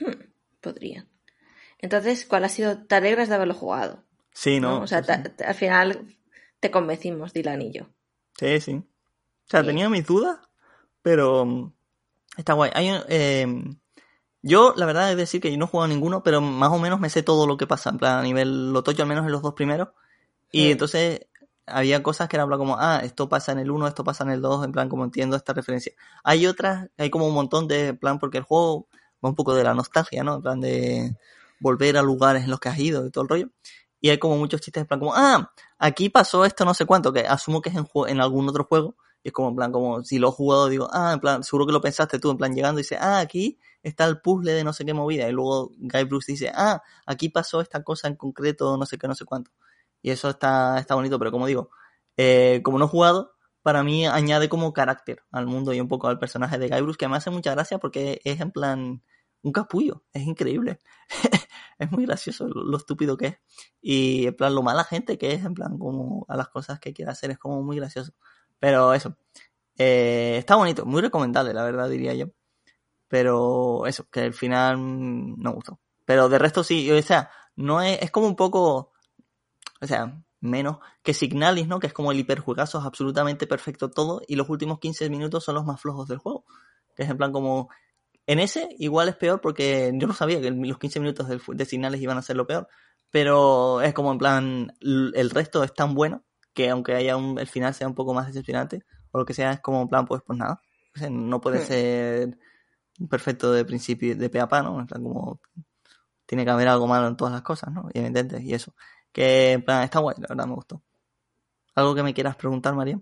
Hmm, podrían. Entonces, ¿cuál ha sido? ¿Te alegras de haberlo jugado? Sí, no. ¿no? O sea, sí. ta, ta, al final te convencimos, Dylan y yo. Sí, sí. O sea, sí. Tenía mis dudas, pero está guay. Hay, eh, yo, la verdad, es decir que yo no he jugado ninguno, pero más o menos me sé todo lo que pasa. En plan, a nivel lo tocho, al menos en los dos primeros. Y sí. Entonces, había cosas que eran como, ah, esto pasa en el uno, esto pasa en el dos, en plan, como entiendo esta referencia. Hay otras, hay como un montón de, en plan, porque el juego va un poco de la nostalgia, ¿no? En plan de... volver a lugares en los que has ido y todo el rollo, y hay como muchos chistes en plan como, ah, aquí pasó esto no sé cuánto, que asumo que es en, juego, en algún otro juego, y es como en plan como, si lo he jugado digo, ah, en plan, seguro que lo pensaste tú, en plan llegando y dice, ah, aquí está el puzzle de no sé qué movida, y luego Guy Bruce dice, ah, aquí pasó esta cosa en concreto, no sé qué, no sé cuánto, y eso está, está bonito, pero como digo, eh, como no he jugado, para mí añade como carácter al mundo y un poco al personaje de Guy Bruce, que me hace mucha gracia porque es en plan un capullo, es increíble. Es muy gracioso lo, lo estúpido que es. Y en plan, lo mala gente que es, en plan, como a las cosas que quiere hacer, es como muy gracioso. Pero eso, eh, está bonito, muy recomendable, la verdad, diría yo. Pero eso, que al final no me gustó. Pero de resto sí, o sea, no es, es como un poco, o sea, menos que Signalis, ¿no? Que es como el hiperjuegazo, es absolutamente perfecto todo. Y los últimos quince minutos son los más flojos del juego. Que es en plan como... En ese igual es peor porque yo no sabía que los quince minutos de, de Signales iban a ser lo peor, pero es como en plan, el resto es tan bueno que aunque haya un, el final sea un poco más decepcionante o lo que sea, es como en plan, pues, pues nada, o sea, no puede sí. ser perfecto de principio, de pe a pa, ¿no? En plan, como tiene que haber algo malo en todas las cosas, ¿no? Y evidente, y eso, que en plan, está guay, la verdad me gustó. ¿Algo que me quieras preguntar, María?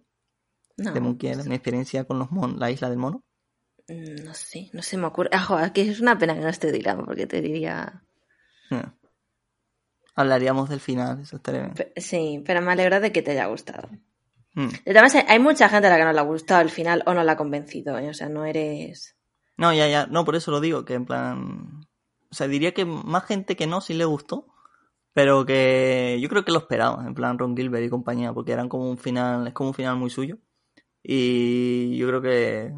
No. De Monkey Island, mi experiencia con los mon, la isla del mono. No sé, no se me ocurre. Ah, joder, que es una pena que no esté Dylan, porque te diría... No. Hablaríamos del final, eso estaría bien. P- sí, pero me alegra de que te haya gustado. Mm. De todas maneras, hay mucha gente a la que no le ha gustado al final o no la ha convencido, ¿eh? O sea, no eres... No, ya, ya, no, por eso lo digo, que en plan... O sea, diría que más gente que no sí le gustó, pero que yo creo que lo esperaba, en plan Ron Gilbert y compañía, porque eran como un final, es como un final muy suyo, y yo creo que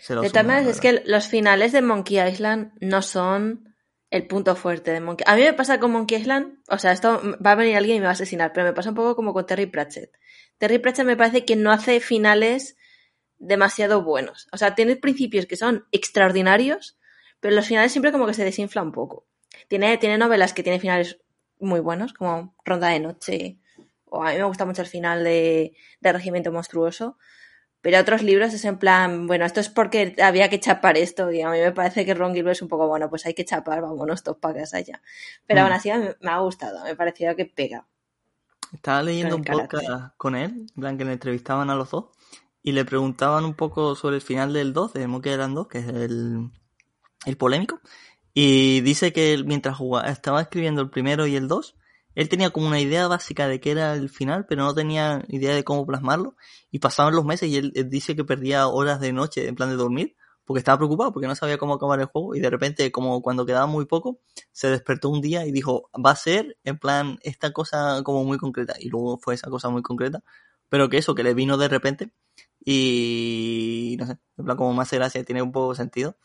se lo... De todas maneras, es que los finales de Monkey Island no son el punto fuerte de Monkey... A mí me pasa con Monkey Island, o sea, esto va a venir alguien y me va a asesinar, pero me pasa un poco como con Terry Pratchett. Terry Pratchett me parece que no hace finales demasiado buenos. O sea, tiene principios que son extraordinarios, pero los finales siempre como que se desinfla un poco. Tiene, tiene novelas que tienen finales muy buenos, como Ronda de Noche, o a mí me gusta mucho el final de, de Regimiento Monstruoso, pero otros libros es en plan, bueno, esto es porque había que chapar esto, y a mí me parece que Ron Gilbert es un poco, bueno, pues hay que chapar, vámonos todos para casa ya. Pero mm. aún así me, me ha gustado, me ha parecido que pega. Estaba leyendo un podcast con él, en plan que le entrevistaban a los dos, y le preguntaban un poco sobre el final del dos, de Monkey Island dos, que es el, el polémico, y dice que mientras jugaba, estaba escribiendo el primero y el dos, él tenía como una idea básica de qué era el final, pero no tenía idea de cómo plasmarlo, y pasaban los meses y él, él dice que perdía horas de noche en plan de dormir, porque estaba preocupado, porque no sabía cómo acabar el juego, y de repente, como cuando quedaba muy poco, se despertó un día y dijo, va a ser, en plan, esta cosa como muy concreta, y luego fue esa cosa muy concreta, pero que eso, que le vino de repente. Y no sé, en plan como más gracia, tiene un poco de sentido.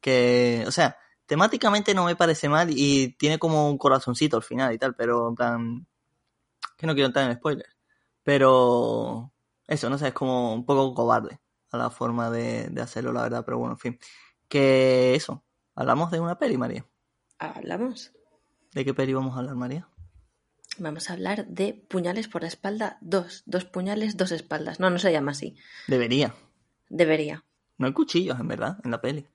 Que, o sea, temáticamente no me parece mal y tiene como un corazoncito al final y tal, pero en plan, que no quiero entrar en spoilers. Pero eso, no sé, es como un poco cobarde a la forma de, de hacerlo, la verdad, pero bueno, en fin. Que eso, hablamos de una peli, María. ¿Hablamos? ¿De qué peli vamos a hablar, María? Vamos a hablar de Puñales por la espalda dos. Dos puñales, dos espaldas. No, no se llama así. Debería. Debería. No hay cuchillos, en verdad, en la peli.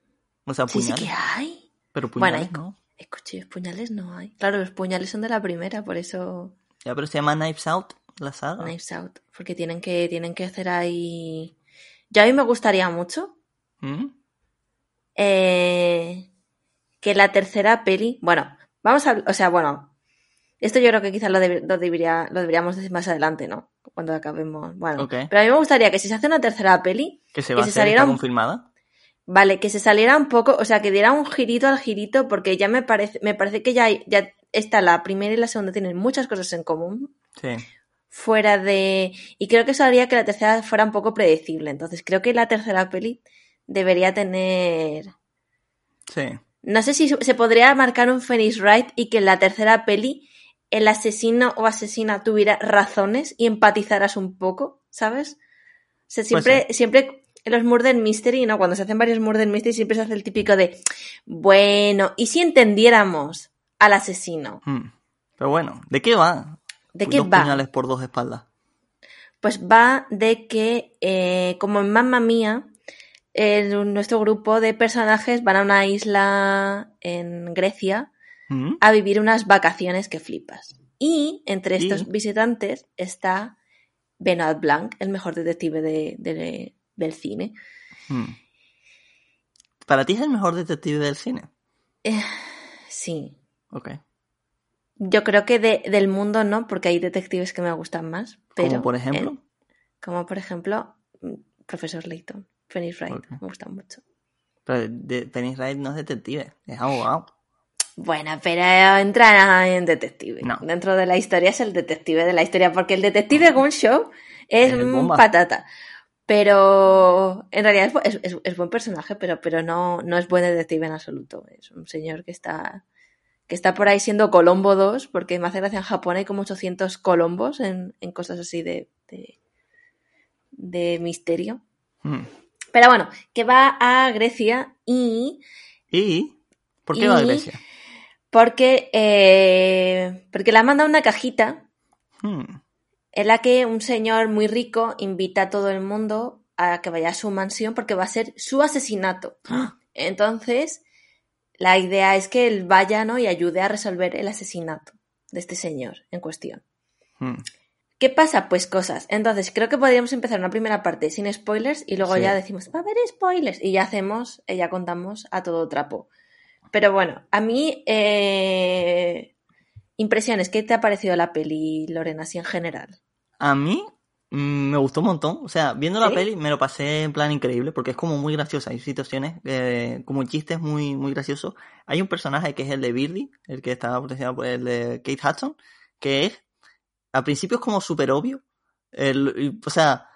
O sea, sí, puñales. Sí que hay. Pero puñales bueno, hay, no. Hay cuchillos, puñales no hay. Claro, los puñales son de la primera, por eso... Ya, pero se llama Knives Out, la saga. Knives Out, porque tienen que, tienen que hacer ahí... Yo a mí me gustaría mucho... ¿Mm? Eh, que la tercera peli... Bueno, vamos a... O sea, bueno... Esto yo creo que quizás lo, de, lo, debería, lo deberíamos decir más adelante, ¿no? Cuando acabemos... Bueno, okay. Pero a mí me gustaría que si se hace una tercera peli... ¿Que se va que a se hacer? Saliera ¿Está un... confirmada? Vale, que se saliera un poco... O sea, que diera un girito al girito porque ya me parece... Me parece que ya, hay, ya está la primera y la segunda tienen muchas cosas en común. Sí. Fuera de... Y creo que eso haría que la tercera fuera un poco predecible. Entonces creo que la tercera peli debería tener... Sí. No sé si se podría marcar un Phoenix Wright y que en la tercera peli... el asesino o asesina tuviera razones y empatizaras un poco, ¿sabes? O sea, siempre, pues sí. siempre en los Murder Mystery, ¿no? Cuando se hacen varios Murder Mystery siempre se hace el típico de, bueno, ¿y si entendiéramos al asesino? Hmm. Pero bueno, ¿de qué va? ¿De qué dos va? Dos puñales por dos espaldas. Pues va de que, eh, como en Mamma Mía, eh, nuestro grupo de personajes van a una isla en Grecia a vivir unas vacaciones que flipas. Y entre estos sí. visitantes está Benoit Blanc, el mejor detective de, de, de, del cine. ¿Para ti es el mejor detective del cine? Eh, sí. Ok. Yo creo que de, del mundo no, porque hay detectives que me gustan más. Pero ¿como por ejemplo? Eh, como por ejemplo, Profesor Layton, Phoenix Wright, okay. Me gustan mucho. Pero de, Phoenix Wright no es detective, es abogado. Bueno, pero entra en detective. No. Dentro de la historia es el detective de la historia, porque el detective de un show es, es un patata. Pero en realidad es, es, es buen personaje, pero, pero no, no es buen detective en absoluto. Es un señor que está que está por ahí siendo Colombo dos, porque me hace gracia, en Japón hay como ochocientos Colombos en, en cosas así de, de, de misterio. Mm. Pero bueno, que va a Grecia y... ¿Y? ¿Por qué y... va a Grecia? Porque, eh, porque le han mandado una cajita hmm. en la que un señor muy rico invita a todo el mundo a que vaya a su mansión porque va a ser su asesinato. ¿Ah? Entonces, la idea es que él vaya, ¿no?, y ayude a resolver el asesinato de este señor en cuestión. Hmm. ¿Qué pasa? Pues cosas. Entonces, creo que podríamos empezar una primera parte sin spoilers y luego sí. ya decimos, va a haber spoilers. Y ya hacemos, ya contamos a todo trapo. Pero bueno, a mí, eh, impresiones, ¿qué te ha parecido la peli, Lorena, así en general? A mí, me gustó un montón. O sea, viendo la ¿Sí? peli me lo pasé en plan increíble, porque es como muy graciosa. Hay situaciones, eh, como chistes muy, muy graciosos. Hay un personaje que es el de Birdie, el que está protagonizado por el de Kate Hudson, que es, al principio es como súper obvio. El, y, o sea,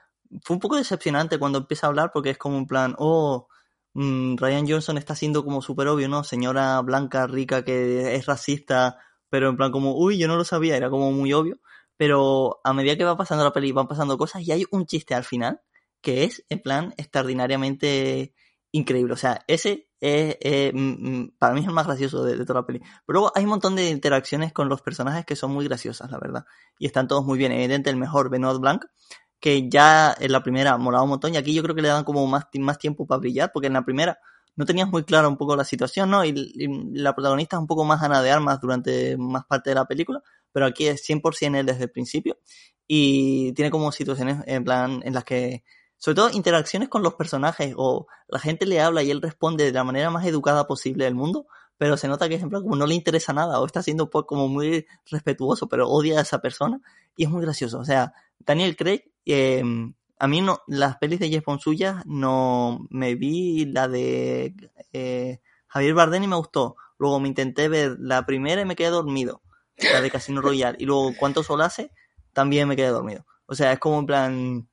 fue un poco decepcionante cuando empieza a hablar, porque es como en plan, oh, mmm, Ryan Johnson está siendo como súper obvio, ¿no? Señora blanca, rica, que es racista, pero en plan como, uy, yo no lo sabía, era como muy obvio. Pero a medida que va pasando la peli van pasando cosas y hay un chiste al final que es, en plan, extraordinariamente increíble. O sea, ese es, es para mí es el más gracioso de, de toda la peli. Pero luego hay un montón de interacciones con los personajes que son muy graciosas, la verdad. Y están todos muy bien. Evidente, el mejor, Benoit Blanc, que ya en la primera molaba un montón. Y aquí yo creo que le dan como más, más tiempo para brillar, porque en la primera no tenías muy clara un poco la situación, ¿no? Y, y la protagonista es un poco más Ana de Armas durante más parte de la película. Pero aquí es cien por ciento él desde el principio y tiene como situaciones en plan en las que, sobre todo interacciones con los personajes o la gente le habla y él responde de la manera más educada posible del mundo, pero se nota que es en plan como no le interesa nada o está siendo como muy respetuoso, pero odia a esa persona y es muy gracioso. O sea, Daniel Craig, eh, a mí no, las pelis de James Bond suyas no me vi, la de eh, Javier Bardem y me gustó, luego me intenté ver la primera y me quedé dormido. La de Casino Royale, y luego Cuánto Sol Hace también me quedé dormido. O sea, es como en plan,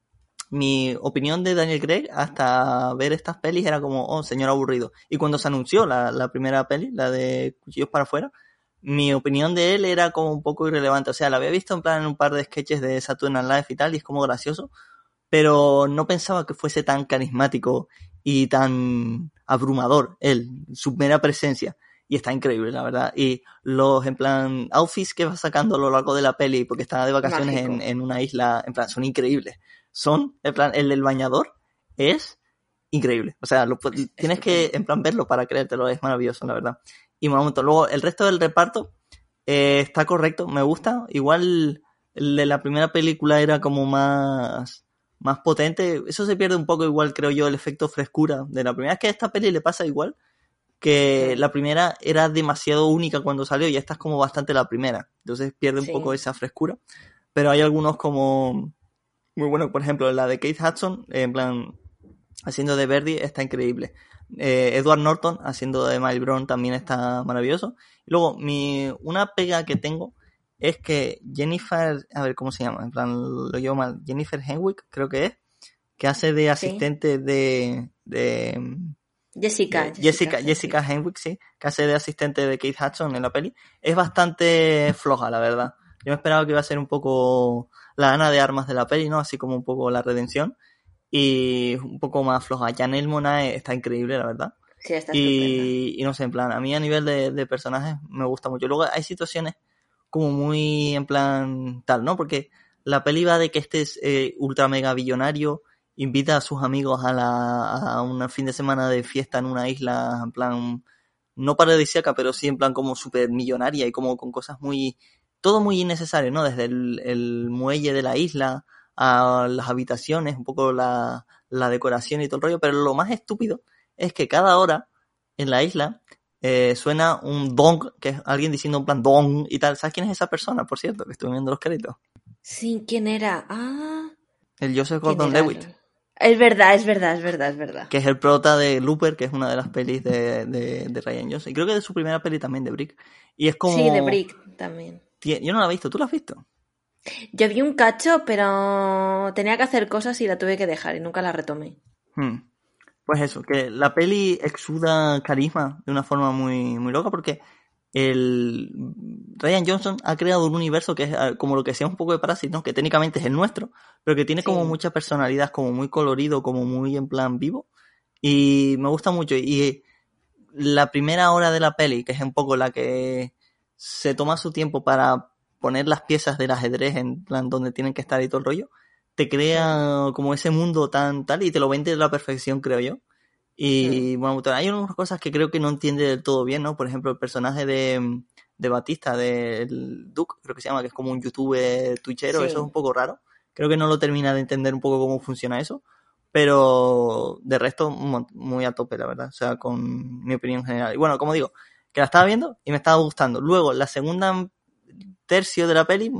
mi opinión de Daniel Craig hasta ver estas pelis era como, oh, señor aburrido. Y cuando se anunció la, la primera peli, la de Cuchillos para afuera, mi opinión de él era como un poco irrelevante. O sea, la había visto en plan en un par de sketches de Saturday Night Live y tal, y es como gracioso, pero no pensaba que fuese tan carismático y tan abrumador él, su mera presencia. Y está increíble, la verdad. Y los, en plan, outfits que va sacando a lo largo de la peli, porque está de vacaciones en, en una isla, en plan, son increíbles. Son, en plan, el del bañador es increíble. O sea, lo, es, tienes es que, en plan, verlo para creértelo. Es maravilloso, la verdad. Y un momento. Luego, el resto del reparto eh, está correcto, me gusta. Igual, el de la primera película era como más... más potente. Eso se pierde un poco, igual, creo yo, el efecto frescura de la primera. Es que a esta peli le pasa igual, que la primera era demasiado única cuando salió y esta es como bastante la primera, entonces pierde un sí. poco esa frescura, pero hay algunos como muy buenos, por ejemplo la de Kate Hudson, en plan haciendo de Verdi está increíble, eh, Edward Norton haciendo de Miles Bron también está maravilloso, y luego mi una pega que tengo es que Jennifer, a ver cómo se llama, en plan lo llevo mal, Jennifer Henwick creo que es, que hace de asistente sí. de, de Jessica, Jessica, Jessica, Jessica Henwick, sí, que hace de asistente de Kate Hudson en la peli, es bastante floja, la verdad. Yo me esperaba que iba a ser un poco la Ana de Armas de la peli, ¿no? Así como un poco la redención y un poco más floja. Janelle Monáe está increíble, la verdad. Sí, está y, y no sé, en plan, a mí a nivel de, de personajes me gusta mucho. Luego hay situaciones como muy en plan tal, ¿no? Porque la peli va de que este es eh, ultra mega billonario, invita a sus amigos a, la, a un fin de semana de fiesta en una isla, en plan, no paradisíaca, pero sí en plan como súper millonaria y como con cosas muy, todo muy innecesario, ¿no? Desde el, el muelle de la isla a las habitaciones, un poco la, la decoración y todo el rollo, pero lo más estúpido es que cada hora en la isla eh, suena un dong, que es alguien diciendo en plan dong y tal. ¿Sabes quién es esa persona, por cierto? Que estuve viendo los créditos. Sí, ¿quién era? Ah. El Joseph Gordon-Levitt. Es verdad, es verdad, es verdad, es verdad. Que es el prota de Looper, que es una de las pelis de, de, de Ryan Johnson. Y creo que de su primera peli también, de Brick. Y es como... Sí, de Brick también. Yo no la he visto, ¿tú la has visto? Yo vi un cacho, pero tenía que hacer cosas y la tuve que dejar y nunca la retomé. Hmm. Pues eso, que la peli exuda carisma de una forma muy, muy loca porque... El Ryan Johnson ha creado un universo que es como lo que sea un poco de Parásitos, ¿no? Que técnicamente es el nuestro, pero que tiene sí. como mucha personalidad, como muy colorido, como muy en plan vivo. Y me gusta mucho. Y la primera hora de la peli, que es un poco la que se toma su tiempo para poner las piezas del ajedrez en plan donde tienen que estar y todo el rollo, te crea como ese mundo tan tal y te lo vende a la perfección, creo yo. Y bueno, hay unas cosas que creo que no entiende del todo bien, ¿no? Por ejemplo, el personaje de, de Batista, del Duke, creo que se llama, que es como un youtuber twitchero, sí. Eso es un poco raro. Creo que no lo termina de entender un poco cómo funciona eso, pero de resto muy a tope, la verdad, o sea, con mi opinión general. Y bueno, como digo, que la estaba viendo y me estaba gustando. Luego, la segunda tercio de la peli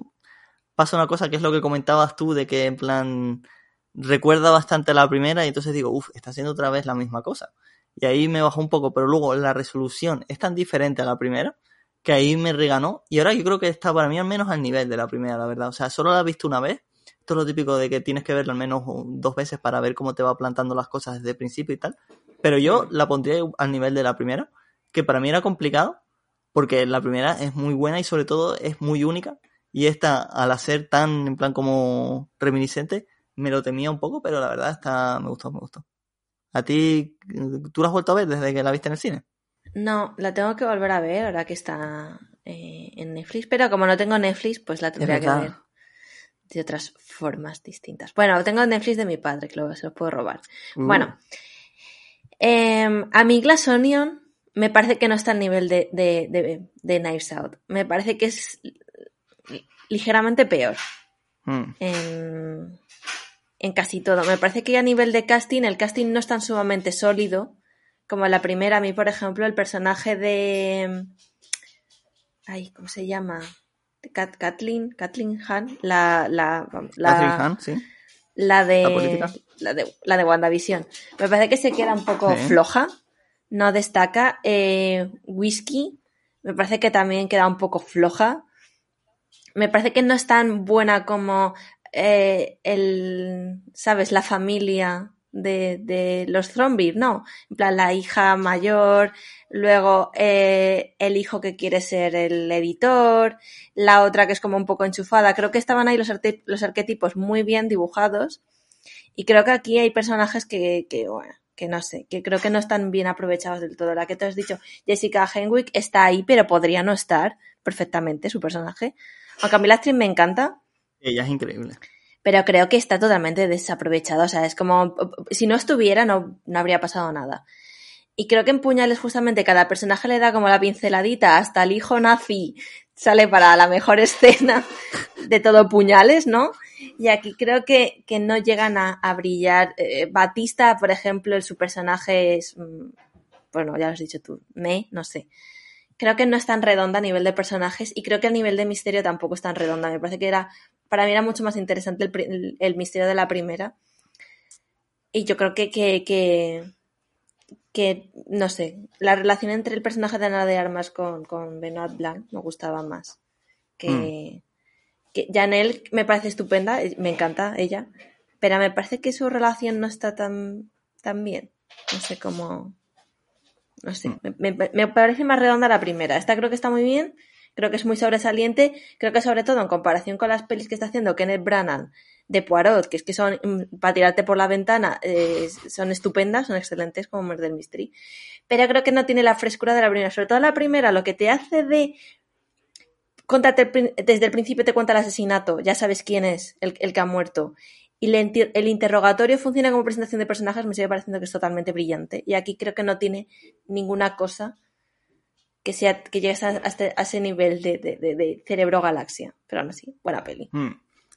pasa una cosa que es lo que comentabas tú, de que en plan recuerda bastante a la primera, y entonces digo, uff, está haciendo otra vez la misma cosa. Y ahí me bajó un poco, pero luego la resolución es tan diferente a la primera que ahí me reganó. Y ahora yo creo que está para mí al menos al nivel de la primera, la verdad. O sea, solo la he visto una vez. Esto es lo típico de que tienes que verla al menos dos veces para ver cómo te va plantando las cosas desde el principio y tal. Pero yo la pondría al nivel de la primera, que para mí era complicado, porque la primera es muy buena y sobre todo es muy única. Y esta, al hacer tan en plan como reminiscente, me lo temía un poco, pero la verdad está me gustó, me gustó. ¿A ti, tú la has vuelto a ver desde que la viste en el cine? No, la tengo que volver a ver ahora que está eh, en Netflix, pero como no tengo Netflix, pues la tendría que ver de otras formas distintas. Bueno, tengo Netflix de mi padre, que luego se los puedo robar. Uh. Bueno, eh, a mí Glass Onion me parece que no está al nivel de, de, de, de Knives Out. Me parece que es ligeramente peor mm. en, en casi todo. Me parece que a nivel de casting, el casting no es tan sumamente sólido como la primera. A mí, por ejemplo, el personaje de... Ay, ¿cómo se llama? Kat, Kathleen, Kathryn Hahn, la, la, la, Kathryn Hahn, sí. la, de, ¿La, la de la de WandaVision. Me parece que se queda un poco sí. floja, no destaca. Eh, Whiskey, me parece que también queda un poco floja. Me parece que no es tan buena como eh, el, ¿sabes? La familia de, de los zombies, ¿no? En plan, la hija mayor. Luego eh, el hijo que quiere ser el editor, la otra que es como un poco enchufada. Creo que estaban ahí los, arte- los arquetipos muy bien dibujados, y creo que aquí hay personajes que, que, bueno, que no sé, que creo que no están bien aprovechados del todo. La que te has dicho, Jessica Henwick, está ahí, pero podría no estar perfectamente su personaje. Aunque a mí la actriz me encanta. Ella es increíble. Pero creo que está totalmente desaprovechada. O sea, es como, si no estuviera no, no habría pasado nada. Y creo que en Puñales justamente cada personaje le da como la pinceladita, hasta el hijo nazi sale para la mejor escena de todo Puñales, ¿no? Y aquí creo que, que no llegan a, a brillar. Eh, Batista, por ejemplo, su personaje es, bueno, ya lo has dicho tú, me, no sé. Creo que no es tan redonda a nivel de personajes, y creo que a nivel de misterio tampoco es tan redonda. Me parece que era, para mí era mucho más interesante el, el, el misterio de la primera. Y yo creo que... que, que que, no sé, la relación entre el personaje de Ana de Armas con, con Benoit Blanc me gustaba más. Que, mm. que Janelle me parece estupenda, me encanta ella, pero me parece que su relación no está tan, tan bien. No sé cómo... No sé, mm. me, me, me parece más redonda la primera. Esta creo que está muy bien, creo que es muy sobresaliente, creo que sobre todo en comparación con las pelis que está haciendo Kenneth Branagh de Poirot, que es que son, para tirarte por la ventana, eh, son estupendas, son excelentes como Murder Mystery, pero creo que no tiene la frescura de la primera, sobre todo la primera, lo que te hace de contarte desde el principio, te cuenta el asesinato, ya sabes quién es el, el que ha muerto, y el, el interrogatorio funciona como presentación de personajes, me sigue pareciendo que es totalmente brillante, y aquí creo que no tiene ninguna cosa que sea que llegues a, a ese nivel de, de, de, de cerebro galaxia, pero aún así, buena peli. Mm.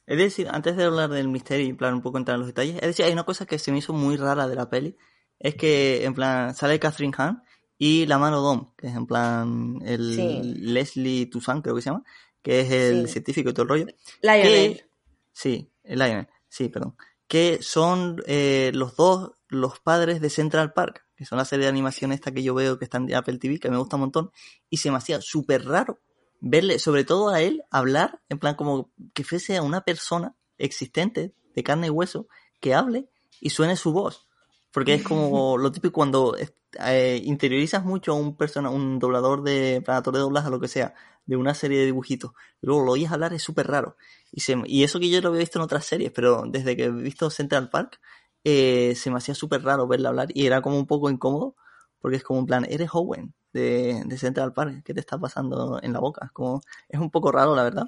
Es decir, antes de hablar del misterio y en plan un poco entrar en los detalles, es decir, hay una cosa que se me hizo muy rara de la peli, es que en plan sale Kathryn Hahn y la mano Dom, que es en plan el sí. Leslie Toussaint, creo que se llama, que es el sí. científico y todo el rollo. Lionel. Que, sí, el Lionel, sí, perdón. Que son eh, los dos, los padres de Central Park, que son la serie de animación esta que yo veo que está en Apple T V, que me gusta un montón, y se me hacía súper raro verle, sobre todo a él, hablar, en plan como que fuese a una persona existente, de carne y hueso, que hable y suene su voz. Porque es como lo típico cuando eh, interiorizas mucho a un persona, un doblador de, actor de doblaje o lo que sea, de una serie de dibujitos. Luego lo oyes hablar, es súper raro. Y, se, y eso que yo lo había visto en otras series, pero desde que he visto Central Park, eh, se me hacía súper raro verle hablar y era como un poco incómodo, porque es como en plan, eres Owen. De, de Central Park, ¿qué te está pasando en la boca? Como, es un poco raro, la verdad,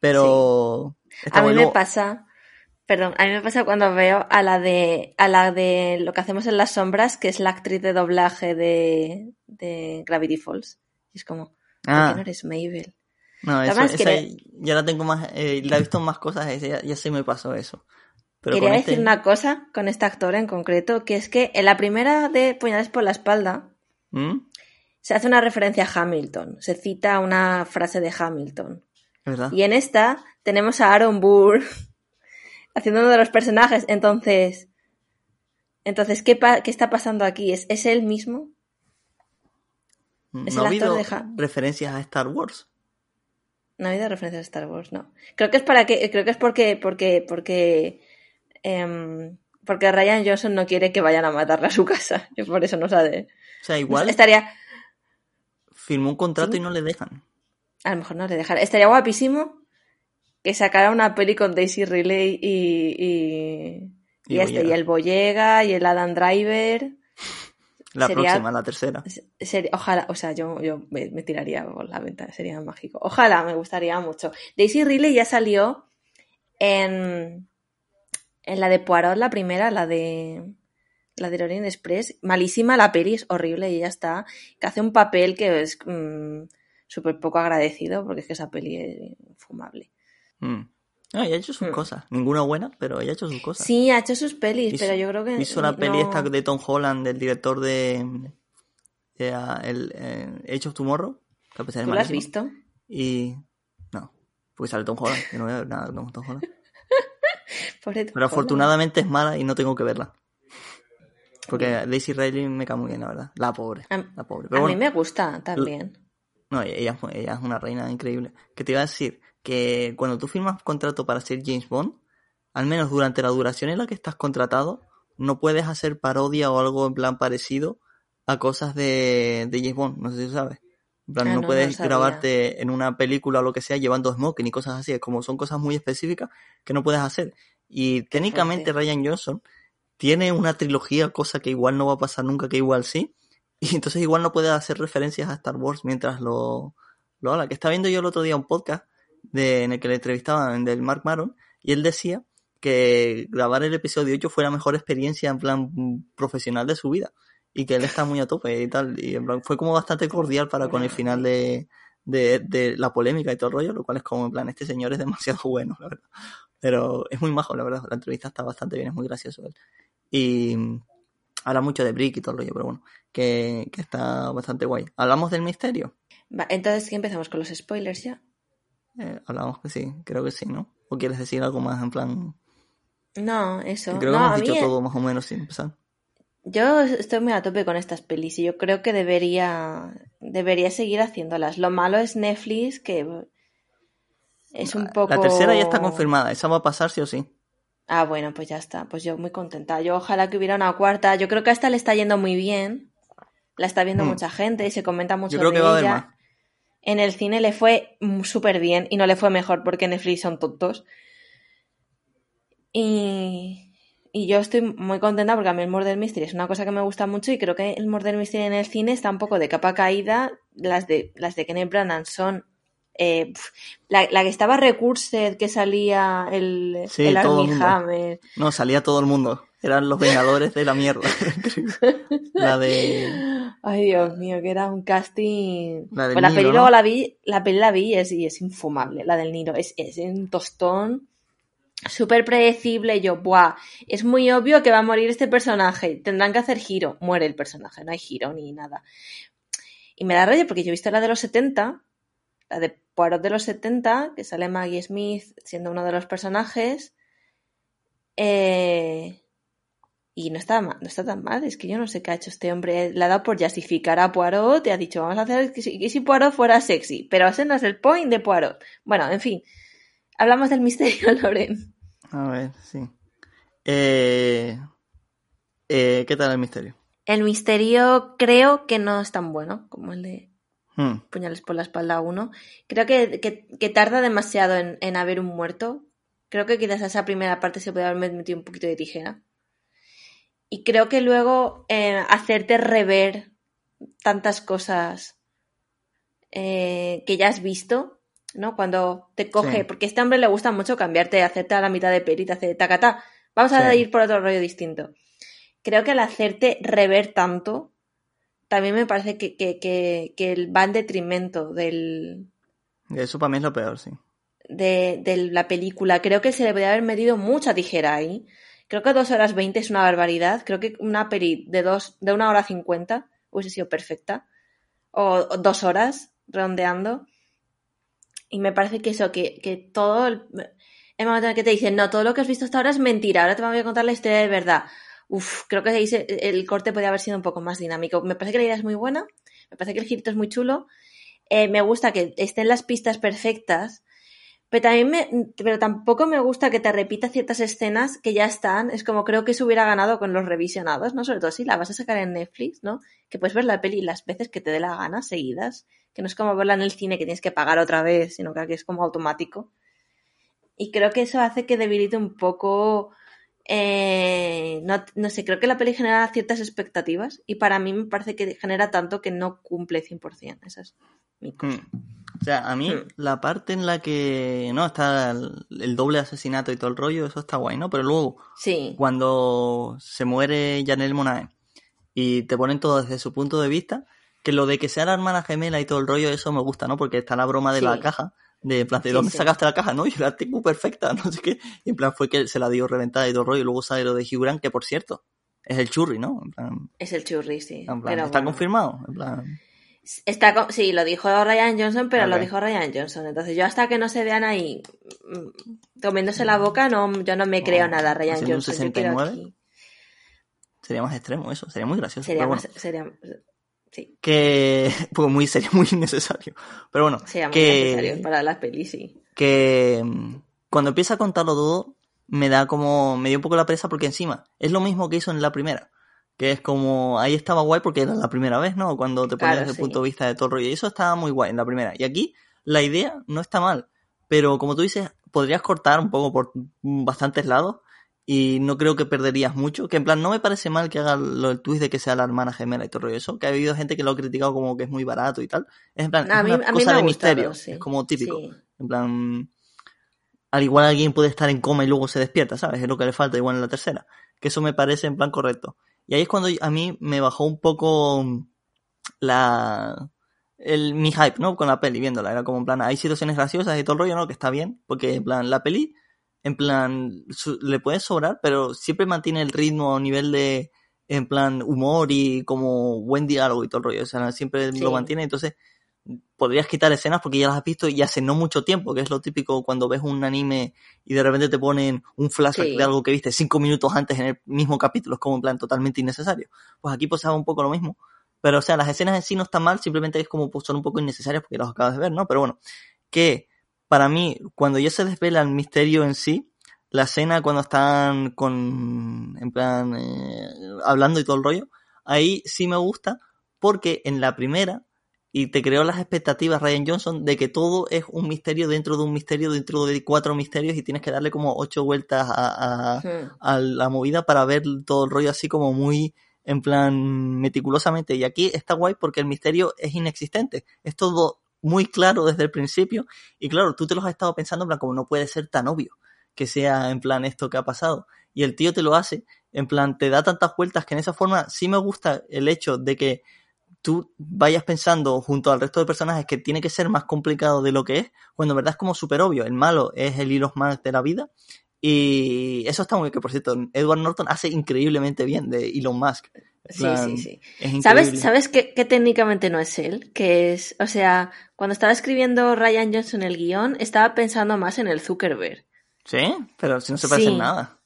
pero sí. a mí me luego... pasa, perdón, a mí me pasa cuando veo a la de a la de Lo que hacemos en las sombras, que es la actriz de doblaje de, de Gravity Falls, y es como, ah. ¿por qué no eres Mabel? No, eso, esa, quería... ya la tengo más, eh, la he visto en más cosas, esa, ya, ya sí me pasó eso. Pero quería decir este... una cosa con esta actora en concreto, que es que en la primera de Puñales por la espalda, ¿Mm? se hace una referencia a Hamilton, se cita una frase de Hamilton. ¿verdad? Y en esta tenemos a Aaron Burr haciendo uno de los personajes. Entonces, entonces ¿qué, pa- qué está pasando aquí? ¿Es, es él mismo? ¿Es no el ha habido de Han? referencias a Star Wars. No ha habido referencias a Star Wars, no. Creo que es para que, creo que es porque, porque, porque, eh, porque Ryan Johnson no quiere que vayan a matarla a su casa. Yo por eso no sabe. O sea, igual. No, estaría. Firmó un contrato ¿Sí? y no le dejan. A lo mejor no le dejan. Estaría guapísimo que sacara una peli con Daisy Ridley y y y, y este y el Boyega y el Adam Driver. La sería, próxima, la tercera. Ser, ojalá, o sea, yo, yo me, me tiraría por la ventana, sería mágico. Ojalá, me gustaría mucho. Daisy Ridley ya salió en, en la de Poirot, la primera, la de la de Orient Express. Malísima la peli, es horrible y ya está. Que hace un papel que es mmm, súper poco agradecido porque es que esa peli es infumable. Mm. No, ella ha hecho sus mm. cosas. Ninguna buena, pero ella ha hecho sus cosas. Sí, ha hecho sus pelis, hizo, pero yo creo que... Hizo la no... peli esta de Tom Holland, del director de, de uh, el, eh, Age of Tomorrow. Que a pesar ¿Tú la has visto? Y... No, porque sale Tom Holland. Yo no voy a ver nada con Tom Holland. Pobre Tom pero afortunadamente Holland. Es mala y no tengo que verla. Porque Daisy Ridley me cae muy bien, la verdad. La pobre. A, la pobre. Pero a bueno, mí me gusta también. No, ella, ella es una reina increíble. ¿Qué te iba a decir? Que cuando tú firmas contrato para ser James Bond, al menos durante la duración en la que estás contratado, no puedes hacer parodia o algo en plan parecido a cosas de, de James Bond, no sé si sabes. En plan, ah, no, no puedes no grabarte en una película o lo que sea llevando smoking y cosas así, es como son cosas muy específicas que no puedes hacer. Y técnicamente Ryan Johnson tiene una trilogía, cosa que igual no va a pasar nunca, que igual sí, y entonces igual no puedes hacer referencias a Star Wars mientras lo, lo habla. Que estaba viendo yo el otro día un podcast De, en el que le entrevistaban del Mark Maron y él decía que grabar el episodio ocho fue la mejor experiencia en plan profesional de su vida y que él está muy a tope y tal, y en plan fue como bastante cordial para con el final de, de, de la polémica y todo el rollo, lo cual es como en plan, este señor es demasiado bueno, la verdad, pero es muy majo, la verdad, la entrevista está bastante bien, es muy gracioso él y habla mucho de Brick y todo el rollo, pero bueno, que, que está bastante guay. ¿Hablamos del misterio? Va, entonces ¿qué empezamos con los spoilers ya? Eh, hablamos que sí, creo que sí, ¿no? ¿O quieres decir algo más en plan...? No, eso. Creo no, que hemos dicho todo es... más o menos sin empezar. Yo estoy muy a tope con estas pelis y yo creo que debería debería seguir haciéndolas. Lo malo es Netflix, que es un poco... La tercera ya está confirmada, esa va a pasar sí o sí. Ah, bueno, pues ya está. Pues yo muy contenta. Yo ojalá que hubiera una cuarta. Yo creo que a esta le está yendo muy bien. La está viendo mm. mucha gente y se comenta mucho de ella. Yo creo que va a haber más. En el cine le fue súper bien y no le fue mejor porque Netflix son tontos. Y, y yo estoy muy contenta porque a mí el Murder Mystery es una cosa que me gusta mucho y creo que el Murder Mystery en el cine está un poco de capa caída. Las de las de Kenneth Branagh son... Eh, la, la que estaba Recursed, que salía el, sí, el Armie Hammer. No, salía todo el mundo. Eran los Vengadores de la mierda. La de... Ay, Dios mío, que era un casting... La del pues la Nilo, peli luego ¿no? la vi, la peli la vi y es, y es infumable, la del Nilo. Es, es un tostón súper predecible. Yo, buah, es muy obvio que va a morir este personaje. Tendrán que hacer giro. Muere el personaje, no hay giro ni nada. Y me da rabia porque yo he visto la de los setenta, la de Poirot de los setenta, que sale Maggie Smith siendo uno de los personajes. Eh... Y no está, mal, no está tan mal, es que yo no sé qué ha hecho este hombre. Le ha dado por justificar a Poirot, te ha dicho, vamos a hacer que si, que si Poirot fuera sexy, pero ese no es el point de Poirot. Bueno, en fin, hablamos del misterio, Loren. A ver, sí. Eh, eh, ¿Qué tal el misterio? El misterio creo que no es tan bueno como el de hmm. Puñales por la espalda uno. Creo que, que, que tarda demasiado en, en haber un muerto. Creo que quizás a esa primera parte se puede haber metido un poquito de tijera. Y creo que luego eh, hacerte rever tantas cosas eh, que ya has visto, ¿no? Cuando te coge... Sí. Porque a este hombre le gusta mucho cambiarte, hacerte a la mitad de peli, te hace tacatá. Vamos a sí. ir por otro rollo distinto. Creo que al hacerte rever tanto, también me parece que, que, que, que va en detrimento del... Eso para mí es lo peor, sí. De, de la película. Creo que se le podría haber metido mucha tijera ahí. Creo que dos horas veinte es una barbaridad. Creo que una peli de dos, de una hora cincuenta hubiese sido perfecta. O, o dos horas, redondeando. Y me parece que eso, que, que todo... El, el momento en el que te dicen, no, todo lo que has visto hasta ahora es mentira, ahora te voy a contar la historia de verdad. Uf, creo que ahí se, el corte podría haber sido un poco más dinámico. Me parece que la idea es muy buena, me parece que el girito es muy chulo. Eh, me gusta que estén las pistas perfectas, pero también me, pero tampoco me gusta que te repita ciertas escenas que ya están. Es como, creo que se hubiera ganado con los revisionados, ¿no? Sobre todo si la vas a sacar en Netflix, ¿no? Que puedes ver la peli las veces que te dé la gana, seguidas. Que no es como verla en el cine que tienes que pagar otra vez, sino que aquí es como automático. Y creo que eso hace que debilite un poco... Eh, no, no sé, creo que la peli genera ciertas expectativas y para mí me parece que genera tanto que no cumple cien por ciento. Esa es mi cosa. Mm. O sea, a mí mm. la parte en la que no está el, el doble asesinato y todo el rollo, eso está guay, ¿no? Pero luego, sí. Cuando se muere Janelle Monáe y te ponen todo desde su punto de vista, que lo de que sea la hermana gemela y todo el rollo, eso me gusta, ¿no? Porque está la broma de sí. la caja. De plan, ¿de dónde sí, sí. sacaste la caja? No, yo la tengo perfecta, no sé qué. Y en plan, fue que se la dio reventada y todo el rollo. Y luego sale lo de Hugh Grant, que por cierto, es el churri, ¿no? En plan, es el churri, sí. En plan, pero ¿está bueno. confirmado? En plan... Está, sí, lo dijo Ryan Johnson, pero okay. lo dijo Ryan Johnson. Entonces, yo hasta que no se vean ahí comiéndose la boca, no, yo no me creo bueno, nada, Ryan Johnson. Un sesenta y nueve, yo aquí... Sería más extremo eso, sería muy gracioso. Sería más... Bueno. Sería... Sí. Que pues muy serio, muy innecesario. Pero bueno, sí, muy que, necesario para las pelis, sí. Que cuando empieza a contarlo todo, me da como. Me dio un poco la pereza porque encima es lo mismo que hizo en la primera. Que es como. Ahí estaba guay porque era la primera vez, ¿no? Cuando te pones claro, desde sí. el punto de vista de todo el rollo. Y eso estaba muy guay en la primera. Y aquí la idea no está mal. Pero como tú dices, podrías cortar un poco por bastantes lados. Y no creo que perderías mucho. Que en plan, no me parece mal que haga lo del twist de que sea la hermana gemela y todo eso. Que ha habido gente que lo ha criticado como que es muy barato y tal. Es en plan, no, es mí, una cosa de gustado, misterio. Sí. Es como típico. Sí. En plan, al igual alguien puede estar en coma y luego se despierta, ¿sabes? Es lo que le falta igual en la tercera. Que eso me parece en plan correcto. Y ahí es cuando a mí me bajó un poco la... El, mi hype, ¿no? Con la peli, viéndola. Era como en plan, hay situaciones graciosas y todo el rollo, ¿no? Que está bien. Porque en plan, la peli... En plan, su, le puede sobrar, pero siempre mantiene el ritmo a nivel de, en plan, humor y como buen diálogo y todo el rollo. O sea, siempre sí. lo mantiene. Entonces, podrías quitar escenas porque ya las has visto y hace no mucho tiempo, que es lo típico cuando ves un anime y de repente te ponen un flashback sí. de algo que viste cinco minutos antes en el mismo capítulo. Es como, en plan, totalmente innecesario. Pues aquí pasaba un poco lo mismo. Pero, o sea, las escenas en sí no están mal, simplemente es como, pues, son un poco innecesarias porque las acabas de ver, ¿no? Pero bueno, que... Para mí, cuando ya se desvela el misterio en sí, la escena cuando están con, en plan, eh, hablando y todo el rollo, ahí sí me gusta porque en la primera, y te creó las expectativas Ryan Johnson de que todo es un misterio dentro de un misterio, dentro de cuatro misterios y tienes que darle como ocho vueltas a, a, sí. a la movida para ver todo el rollo así como muy... en plan meticulosamente. Y aquí está guay porque el misterio es inexistente, es todo... muy claro desde el principio, y claro, tú te los has estado pensando en plan, como no puede ser tan obvio que sea en plan esto que ha pasado, y el tío te lo hace, en plan, te da tantas vueltas que en esa forma sí me gusta el hecho de que tú vayas pensando junto al resto de personajes que tiene que ser más complicado de lo que es, cuando en verdad es como súper obvio, el malo es el Hero Max de la vida. Y eso está muy bien, que por cierto, Edward Norton hace increíblemente bien de Elon Musk. Plan, sí, sí, sí. ¿Sabes, ¿sabes que, que técnicamente no es él? Que es, o sea, cuando estaba escribiendo Ryan Johnson el guión, estaba pensando más en el Zuckerberg. Sí, pero si no se parece sí. en nada.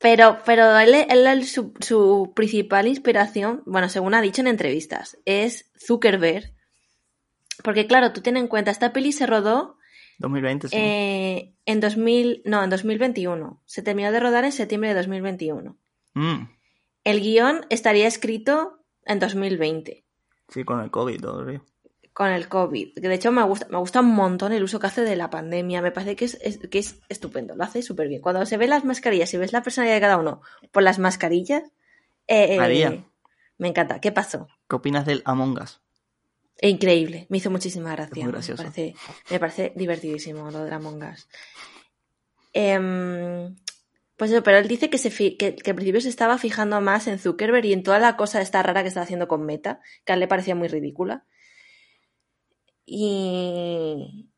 Pero, pero él, él, él su, su principal inspiración, bueno, según ha dicho en entrevistas, es Zuckerberg. Porque claro, tú ten en cuenta, esta peli se rodó... dos mil veinte, sí. Eh, en dos mil, no, en dos mil veintiuno. Se terminó de rodar en septiembre de dos mil veintiuno. Mm. El guión estaría escrito en dos mil veinte. Sí, con el COVID todavía. Con el COVID. De hecho, me gusta, me gusta un montón el uso que hace de la pandemia. Me parece que es, es, que es estupendo. Lo hace súper bien. Cuando se ven las mascarillas y si ves la personalidad de cada uno por las mascarillas... Eh, María. Eh, me encanta. ¿Qué pasó? ¿Qué opinas del Among Us? Increíble, me hizo muchísima gracia. Me parece, me parece divertidísimo lo de Among Us. Eh, pues eso, pero él dice que, se fi- que, que al principio se estaba fijando más en Zuckerberg y en toda la cosa esta rara que estaba haciendo con Meta, que a él le parecía muy ridícula. Y,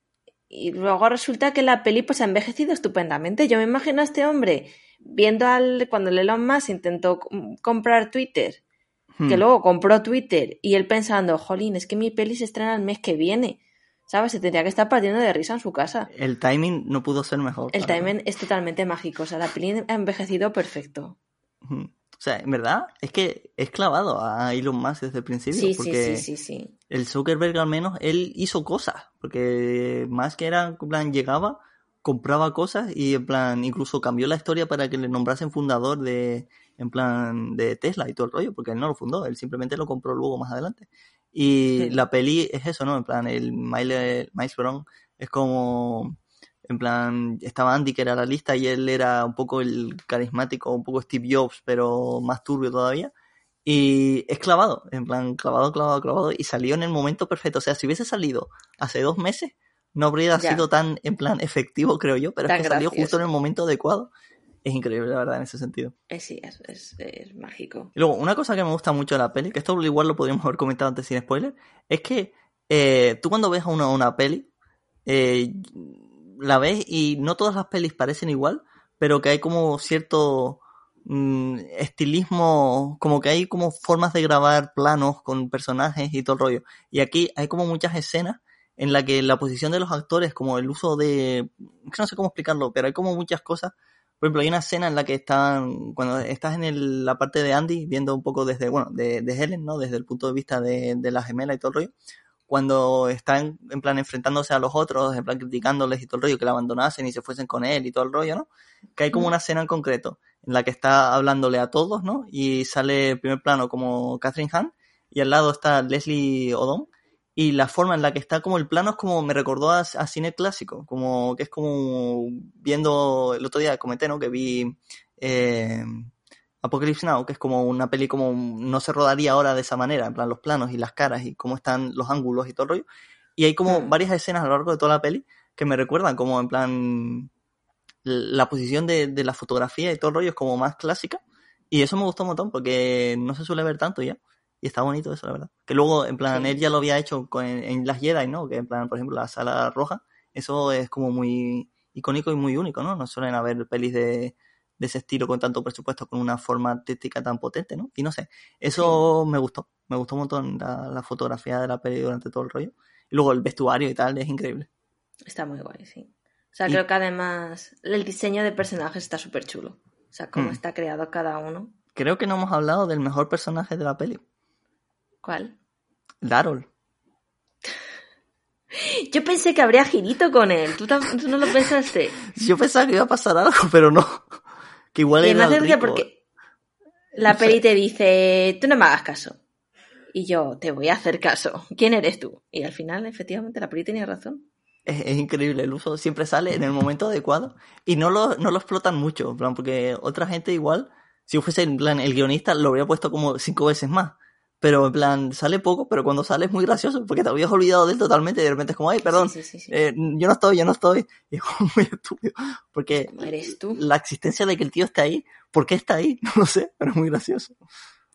y luego resulta que la peli pues ha envejecido estupendamente. Yo me imagino a este hombre viendo al cuando Elon Musk intentó c- comprar Twitter. Que hmm. luego compró Twitter y él pensando, jolín, es que mi peli se estrena el mes que viene. ¿Sabes? Se tendría que estar partiendo de risa en su casa. El timing no pudo ser mejor. El timing es totalmente mágico. O sea, la peli ha envejecido perfecto. O sea, en verdad, es que es clavado a Elon Musk desde el principio. Sí, porque sí, sí, sí, sí. El Zuckerberg, al menos, él hizo cosas. Porque Musk era, en plan, llegaba, compraba cosas y, en plan, incluso cambió la historia para que le nombrasen fundador de, en plan, de Tesla y todo el rollo. Porque él no lo fundó, él simplemente lo compró luego más adelante. Y la peli es eso, ¿no? En plan, el Miles, Miles Bron es como, en plan, estaba Andy, que era la lista, y él era un poco el carismático, un poco Steve Jobs, pero más turbio todavía. Y es clavado, en plan, clavado, clavado, clavado, y salió en el momento perfecto. O sea, si hubiese salido hace dos meses, no habría ya. sido tan, en plan, efectivo, creo yo, pero tan es que gracioso. Salió justo en el momento adecuado. Es increíble, la verdad, en ese sentido. Sí, es, es, es mágico. Y luego, una cosa que me gusta mucho de la peli, que esto igual lo podríamos haber comentado antes sin spoiler, es que eh, tú cuando ves a una, una peli, eh, la ves y no todas las pelis parecen igual, pero que hay como cierto mmm, estilismo, como que hay como formas de grabar planos con personajes y todo el rollo. Y aquí hay como muchas escenas en las que la posición de los actores, como el uso de... no sé cómo explicarlo, pero hay como muchas cosas. Por ejemplo, hay una escena en la que están, cuando estás en el, la parte de Andy, viendo un poco desde, bueno, de, de Helen, ¿no? Desde el punto de vista de, de la gemela y todo el rollo, cuando están, en plan, enfrentándose a los otros, en plan, criticándoles y todo el rollo, que la abandonasen y se fuesen con él y todo el rollo, ¿no? Que hay como una escena en concreto, en la que está hablándole a todos, ¿no? Y sale en primer plano como Kathryn Hahn, y al lado está Leslie Odom, y la forma en la que está como el plano es como, me recordó a, a cine clásico, como que es como viendo, el otro día comenté, ¿no? Que vi eh, Apocalypse Now, que es como una peli como, no se rodaría ahora de esa manera, en plan los planos y las caras y cómo están los ángulos y todo el rollo, y hay como mm. varias escenas a lo largo de toda la peli que me recuerdan como en plan la posición de, de la fotografía y todo el rollo es como más clásica, y eso me gustó un montón porque no se suele ver tanto ya. Y está bonito eso, la verdad. Que luego, en plan, sí. él ya lo había hecho con, en, en las Jedi, ¿no? Que en plan, por ejemplo, la sala roja, eso es como muy icónico y muy único, ¿no? No suelen haber pelis de, de ese estilo con tanto presupuesto, con una forma artística tan potente, ¿no? Y no sé, eso sí. me gustó. Me gustó un montón la, la fotografía de la peli durante todo el rollo. Y luego el vestuario y tal, es increíble. Está muy guay, sí. O sea, y... creo que además el diseño de personajes está súper chulo. O sea, cómo mm. está creado cada uno. Creo que no hemos hablado del mejor personaje de la peli. ¿Cuál? Darol. Yo pensé que habría girito con él. ¿Tú, tam- ¿Tú no lo pensaste? Yo pensaba que iba a pasar algo, pero no. Que igual y era rico. Porque la no peli sé. Te dice, tú no me hagas caso. Y yo, te voy a hacer caso. ¿Quién eres tú? Y al final, efectivamente, la peli tenía razón. Es, es increíble. El uso siempre sale en el momento adecuado. Y no lo, no lo explotan mucho. En plan, porque otra gente igual, si fuese en plan, el guionista, lo habría puesto como cinco veces más. Pero en plan, sale poco, pero cuando sale es muy gracioso, porque te habías olvidado de él totalmente y de repente es como, ay, perdón, sí, sí, sí, sí. Eh, yo no estoy, yo no estoy. Y es como muy estúpido, porque eres tú. La existencia de que el tío está ahí, ¿por qué está ahí? No lo sé, pero es muy gracioso.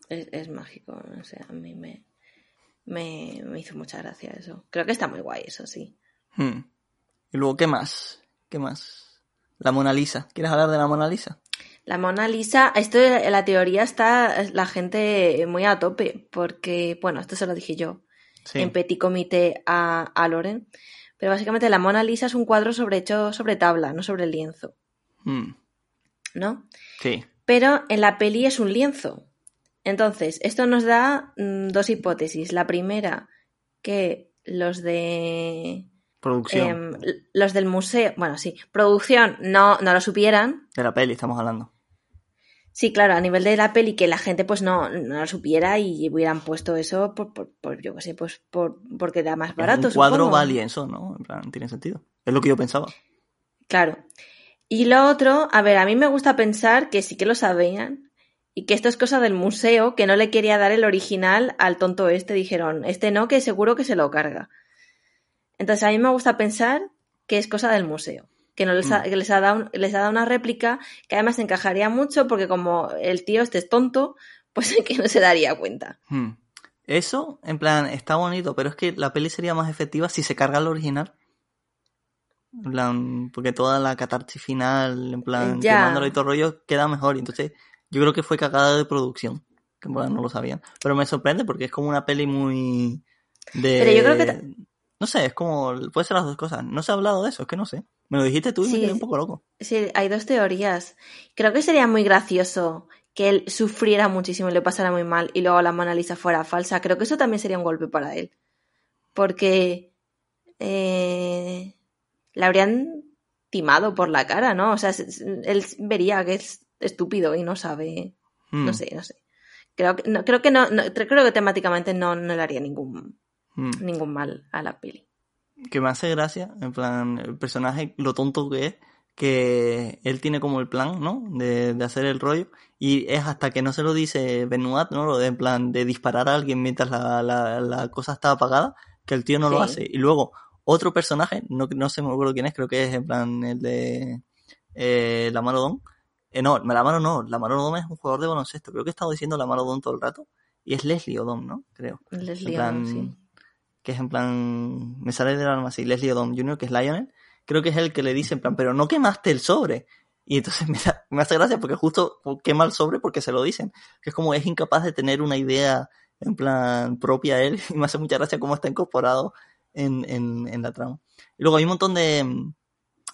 Es, es mágico, o sea, a mí me, me, me hizo mucha gracia eso. Creo que está muy guay eso, sí. Hmm. Y luego, ¿qué más? ¿Qué más? La Mona Lisa. ¿Quieres hablar de la Mona Lisa? La Mona Lisa, esto en la teoría está la gente muy a tope, porque, bueno, esto se lo dije yo sí. en Petit Comité a, a Loren, pero básicamente la Mona Lisa es un cuadro sobre hecho sobre tabla, no sobre lienzo, mm. ¿no? Sí. Pero en la peli es un lienzo. Entonces, esto nos da mmm, dos hipótesis. La primera, que los de... Producción. Eh, los del museo, bueno, sí, producción no, no lo supieran. De la peli estamos hablando. Sí, claro, a nivel de la peli, que la gente pues no, no lo supiera y hubieran puesto eso por, por, por yo qué sé, pues por porque da más barato. Es un cuadro va lienzo, ¿no? En plan, tiene sentido. Es lo que yo pensaba. Claro. Y lo otro, a ver, a mí me gusta pensar que sí que lo sabían y que esto es cosa del museo, que no le quería dar el original al tonto este, dijeron, este no, que seguro que se lo carga. Entonces a mí me gusta pensar que es cosa del museo, que no les ha, que les ha dado les ha dado una réplica que además encajaría mucho porque como el tío este es tonto, pues es que no se daría cuenta. Eso, en plan, está bonito, pero es que la peli sería más efectiva si se carga el original. En plan, porque toda la catarsis final, en plan, ya. quemándolo y todo el rollo, queda mejor. Entonces yo creo que fue cagada de producción, que en plan no lo sabían. Pero me sorprende porque es como una peli muy... de... Pero yo creo que... T- No sé, es como... Puede ser las dos cosas. No se ha hablado de eso, es que no sé. Me lo dijiste tú y sí, me quedé un poco loco. Sí, hay dos teorías. Creo que sería muy gracioso que él sufriera muchísimo y le pasara muy mal y luego la Mona Lisa fuera falsa. Creo que eso también sería un golpe para él. Porque... Eh, la habrían timado por la cara, ¿no? O sea, él vería que es estúpido y no sabe... Hmm. No sé, no sé. Creo que no, creo que no, no creo que temáticamente no, no le haría ningún hmm. ningún mal a la peli. Que me hace gracia, en plan, el personaje, lo tonto que es, que él tiene como el plan, ¿no? De, de hacer el rollo, y es hasta que no se lo dice Benoit, ¿no? Lo de, en plan, de disparar a alguien mientras la, la, la cosa está apagada, que el tío no sí. lo hace. Y luego, otro personaje, no, no sé, me acuerdo quién es, creo que es, en plan, el de eh, la Mano Don. Eh, no, la mano no, la mano Odom es un jugador de baloncesto, creo que he estado diciendo la mano Odom todo el rato, y es Leslie Odom, ¿no? Creo. Leslie Odom, sí. Que es en plan, me sale del alma así, Leslie Odom junior, que es Lionel, creo que es el que le dice en plan, pero no quemaste el sobre. Y entonces me, da, me hace gracia porque justo quema el sobre porque se lo dicen, que es como es incapaz de tener una idea en plan propia a él, y me hace mucha gracia cómo está incorporado en, en, en la trama. Y luego hay un montón de...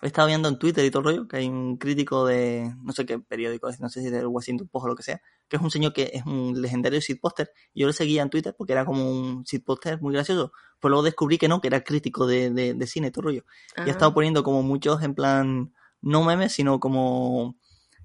He estado viendo en Twitter y todo el rollo, que hay un crítico de, no sé qué periódico es, no sé si del Washington Post o lo que sea, que es un señor que es un legendario shitposter, y yo le seguía en Twitter porque era como un shitposter muy gracioso, pero luego descubrí que no, que era crítico de, de, de cine y todo el rollo. Ajá. Y ha estado poniendo como muchos en plan, no memes, sino como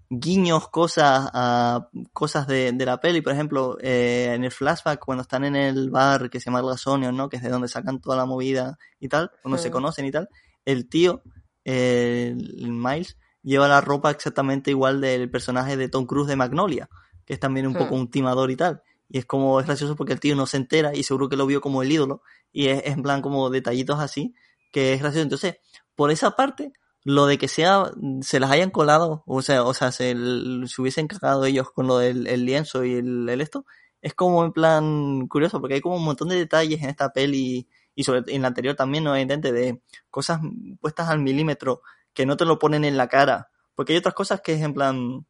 guiños, cosas a cosas de, de la peli, por ejemplo, eh, en el flashback, cuando están en el bar que se llama Glass Onion, ¿no? Que es de donde sacan toda la movida y tal, cuando sí. se conocen y tal, el tío... el Miles lleva la ropa exactamente igual del personaje de Tom Cruise de Magnolia, que es también un hmm. poco un timador y tal, y es como es gracioso porque el tío no se entera y seguro que lo vio como el ídolo, y es, es en plan como detallitos así, que es gracioso. Entonces, por esa parte, lo de que sea se las hayan colado, o sea, o sea se, se hubiesen cagado ellos con lo del el lienzo y el, el esto, es como en plan curioso, porque hay como un montón de detalles en esta peli. Y sobre, en la anterior también no hay intento de cosas puestas al milímetro que no te lo ponen en la cara. Porque hay otras cosas que es en plan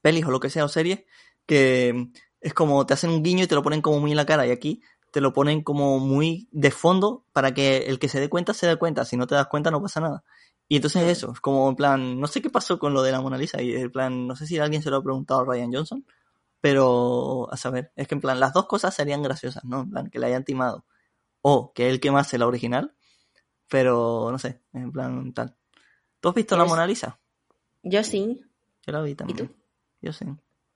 pelis o lo que sea o series que es como te hacen un guiño y te lo ponen como muy en la cara. Y aquí te lo ponen como muy de fondo para que el que se dé cuenta se dé cuenta. Si no te das cuenta no pasa nada. Y entonces eso, es como en plan, no sé qué pasó con lo de la Mona Lisa. Y en plan, no sé si alguien se lo ha preguntado a Ryan Johnson. Pero a saber, es que en plan las dos cosas serían graciosas, ¿no? En plan que la hayan timado. O que él quemase la original, pero no sé, en plan tal. ¿Tú has visto yo la Mona Lisa? Yo sí. Yo la vi también. ¿Y tú? Yo sí.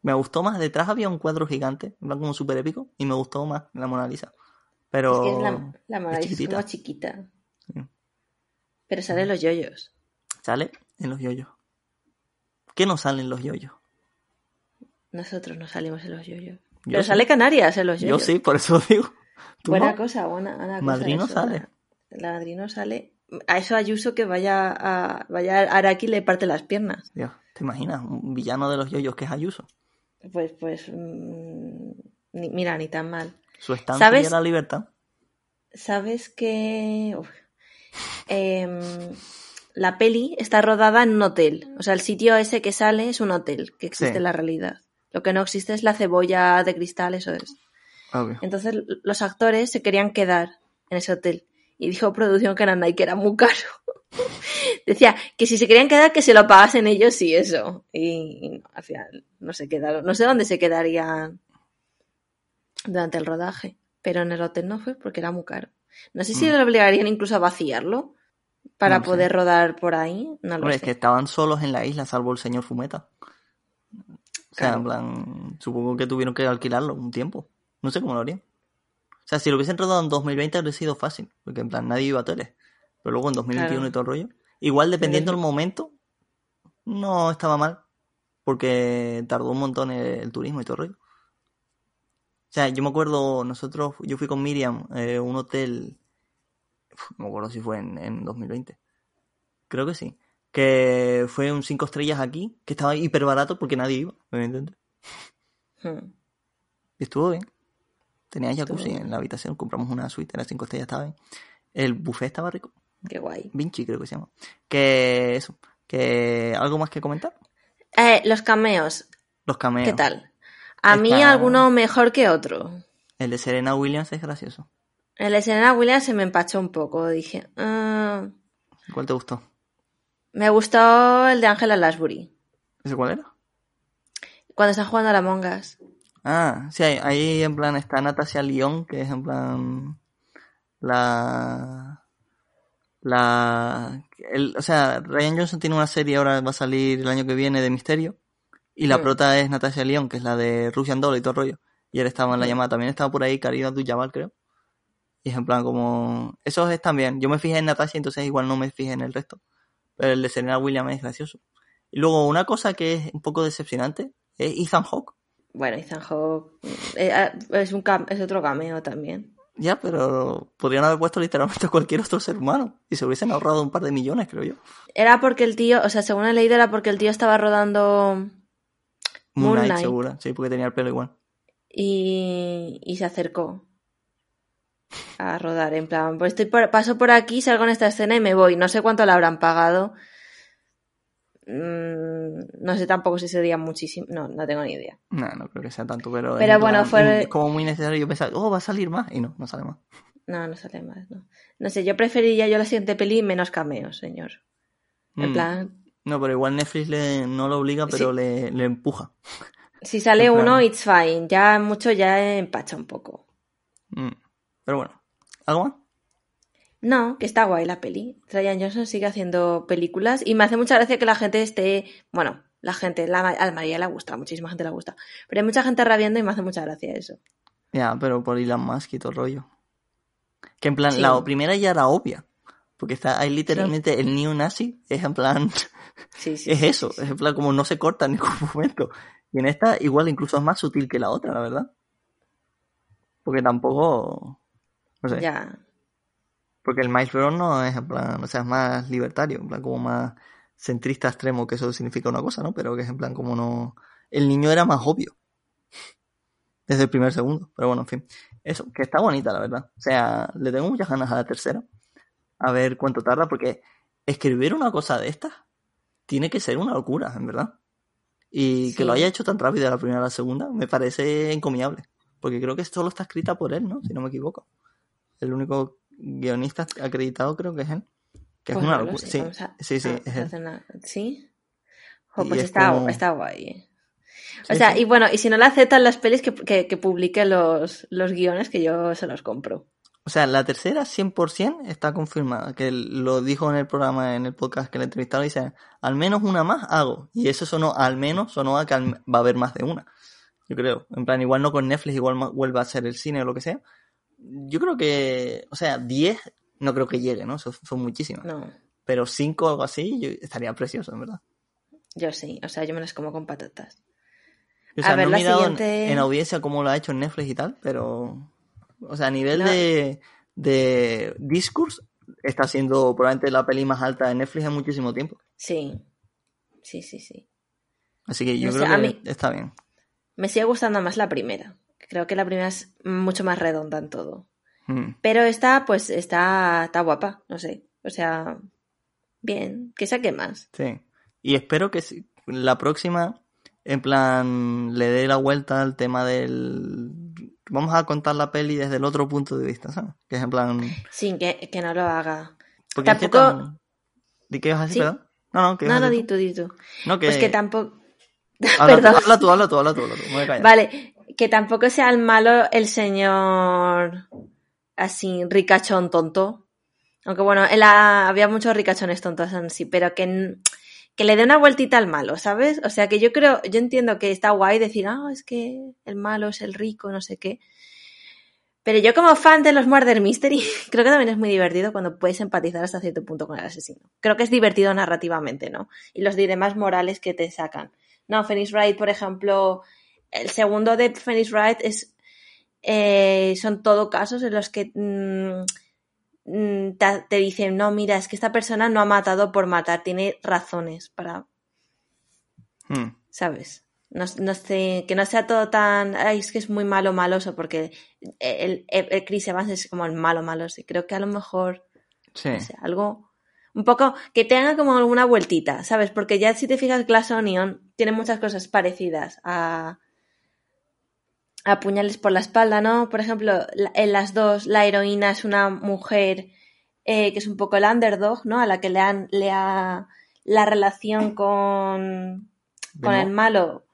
Me gustó más, detrás había un cuadro gigante, en plan como súper épico, y me gustó más la Mona Lisa. Pero es que la, la Mona Lisa es como chiquita. Sí. Pero sale en los yoyos. Sale en los yoyos. ¿Qué no sale en los yoyos? Nosotros no salimos en los yoyos. Yo pero sí. Sale Canarias en los yoyos. Yo sí, por eso lo digo. Buena no? cosa, buena, buena cosa. Madrid no sale. La, la Madrid no sale. A eso Ayuso que vaya a vaya a Araki le parte las piernas. Dios, ¿te imaginas? Un villano de los yoyos que es Ayuso. Pues, pues, mmm, ni, mira, ni tan mal. Su estancia de la libertad. Sabes que eh, la peli está rodada en un hotel. O sea, el sitio ese que sale es un hotel que existe sí. en la realidad. Lo que no existe es la cebolla de cristal, eso es. Obvio. Entonces los actores se querían quedar en ese hotel y dijo producción que nada y que era muy caro. Decía que si se querían quedar que se lo pagasen ellos y eso. Y, y no, al final no se quedaron. No sé dónde se quedarían durante el rodaje, pero en el hotel no fue porque era muy caro. No sé si mm. le obligarían incluso a vaciarlo para no sé. poder rodar por ahí. No lo Hombre, sé. Es que estaban solos en la isla salvo el señor Fumeta. O sea, claro. En plan, supongo que tuvieron que alquilarlo un tiempo. No sé cómo lo harían. O sea, si lo hubiesen rodado en dos mil veinte habría sido fácil. Porque en plan, nadie iba a tele. Pero luego en dos mil veintiuno claro. y todo el rollo. Igual, dependiendo del momento, no estaba mal. Porque tardó un montón el, el turismo y todo el rollo. O sea, yo me acuerdo, nosotros, yo fui con Miriam a eh, un hotel. Uf, no me acuerdo si fue en, en dos mil veinte. Creo que sí. Que fue un cinco estrellas aquí. Que estaba hiper barato porque nadie iba. ¿Me entiendes? Hmm. Estuvo bien. Tenía jacuzzi en la habitación, compramos una suite, era cinco estrellas, estaba bien. El buffet estaba rico. Qué guay. Vinci creo que se llama. Que eso, que ¿algo más que comentar? Eh, los cameos. Los cameos. ¿Qué tal? A Está... mí alguno mejor que otro. El de Serena Williams es gracioso. En la escena de William se me empachó un poco, dije. Uh... ¿Cuál te gustó? Me gustó el de Angela Lansbury. ¿Ese cuál era? Cuando están jugando a la Among Us. Ah, sí, ahí, ahí en plan está Natasha Lyonne, que es en plan la... La... El, o sea, Ryan Johnson tiene una serie, ahora va a salir el año que viene, de misterio. Y la mm. prota es Natasha Lyonne, que es la de Russian Doll y todo el rollo. Y él estaba en la llamada. También estaba por ahí Karina Abdul-Jabbar, creo. Y es en plan como... Esos están bien. Yo me fijé en Natasha, entonces igual no me fijé en el resto. Pero el de Serena Williams es gracioso. Y luego una cosa que es un poco decepcionante es Ethan Hawke. Bueno, Ethan Hawke es, un cam- es otro cameo también. Ya, pero podrían haber puesto literalmente cualquier otro ser humano y se hubiesen ahorrado un par de millones, creo yo. Era porque el tío, o sea, según he leído, era porque el tío estaba rodando Moon Knight, seguro, sí, porque tenía el pelo igual. Y, y se acercó a rodar, en plan, pues estoy por, paso por aquí, salgo en esta escena y me voy. No sé cuánto le habrán pagado. No sé tampoco si sería muchísimo, no, no tengo ni idea. No, no creo que sea tanto, pero, pero bueno, plan, fue... es como muy necesario. Yo pensaba, oh, va a salir más, y no, no sale más. No, no sale más, no. No sé, yo preferiría yo la siguiente peli menos cameos, señor. En mm. plan... No, pero igual Netflix le, no lo obliga, pero sí. le, le empuja. Si sale plan... uno, it's fine. Ya mucho ya empacha un poco. Mm. Pero bueno, ¿algo más? No, que está guay la peli. Ryan Johnson sigue haciendo películas y me hace mucha gracia que la gente esté... Bueno, la gente, la, a María le gusta, muchísima gente le gusta. Pero hay mucha gente rabiando y me hace mucha gracia eso. Ya, pero por Elon Musk y todo el rollo. Que en plan, sí. La primera ya era obvia. Porque está ahí literalmente sí. El neo-nazi es en plan... Sí, sí, es sí, eso, sí, sí. Es en plan como no se corta en ningún momento. Y en esta igual incluso es más sutil que la otra, la verdad. Porque tampoco... No sé. Ya... Porque el Miles Bron no es en plan, o sea, es más libertario, en plan como más centrista extremo, que eso significa una cosa, ¿no? Pero que es en plan como no... El niño era más obvio desde el primer segundo, pero bueno, en fin. Eso, que está bonita, la verdad. O sea, le tengo muchas ganas a la tercera. A ver cuánto tarda, porque escribir una cosa de estas tiene que ser una locura, en verdad. Y sí. Que lo haya hecho tan rápido de la primera a la segunda me parece encomiable. Porque creo que solo está escrita por él, ¿no? Si no me equivoco. El único... guionista acreditado creo que es él, que pues es una locura. Sí, sí, a, sí, sí, a, es él. Una... sí jo, pues está, como... está guay, ¿eh? O sí, sea sí. Y bueno, y si no la aceptan las pelis que, que, que publique los, los guiones, que yo se los compro. O sea, la tercera cien por ciento está confirmada, que lo dijo en el programa, en el podcast que le entrevistaron, y dice al menos una más hago, y eso sonó al menos sonó a que al... va a haber más de una, yo creo, en plan igual no con Netflix, igual vuelva a ser el cine o lo que sea. Yo creo que, o sea, diez no creo que llegue, ¿no? Son, son muchísimas. No. Pero cinco o algo así yo, estaría precioso, en verdad. Yo sí, o sea, yo me las como con patatas. O sea, a ver, no he mirado siguiente... en, en audiencia cómo lo ha hecho en Netflix y tal, pero... O sea, a nivel no. de, de discourse, está siendo probablemente la peli más alta de Netflix en muchísimo tiempo. Sí, sí, sí, sí. Así que yo no creo sea, que mí... está bien. Me sigue gustando más la primera. Creo que la primera es mucho más redonda en todo. Mm. Pero esta, pues, está, está guapa, no sé. O sea, bien, que saque más. Sí. Y espero que la próxima, en plan, le dé la vuelta al tema del... Vamos a contar la peli desde el otro punto de vista, ¿sabes? Que es en plan... Sí, que, que no lo haga. Porque tampoco... Es que tan... ¿De qué vas a decir, sí. perdón? No, no, que... No, no, di tú, di tú. No, que... Pues que tampoco... Habla, perdón. Habla tú, habla tú, habla tú, habla tú. Me voy a callar. Vale. Que tampoco sea el malo el señor así, ricachón tonto. Aunque bueno, él ha... había muchos ricachones tontos así, pero que, que le dé una vueltita al malo, ¿sabes? O sea, que yo creo, yo entiendo que está guay decir, ah, oh, es que el malo es el rico, no sé qué. Pero yo como fan de los Murder Mystery, creo que también es muy divertido cuando puedes empatizar hasta cierto punto con el asesino. Creo que es divertido narrativamente, ¿no? Y los dilemas morales que te sacan. No, Phoenix Wright, por ejemplo... El segundo de Phoenix Wright es eh, son todo casos en los que mm, te, te dicen, no, mira, es que esta persona no ha matado por matar, tiene razones para... Hmm. ¿Sabes? No, no sé, que no sea todo tan... Ay, es que es muy malo, maloso, porque el, el, el Chris Evans es como el malo, maloso. Y creo que a lo mejor... Sí. No sé, algo... Un poco... Que tenga como alguna vueltita, ¿sabes? Porque ya si te fijas, Glass Onion tiene muchas cosas parecidas a... a puñales por la espalda, ¿no? Por ejemplo, en las dos, la heroína es una mujer eh, que es un poco el underdog, ¿no? A la que le han le ha, la relación con, con el malo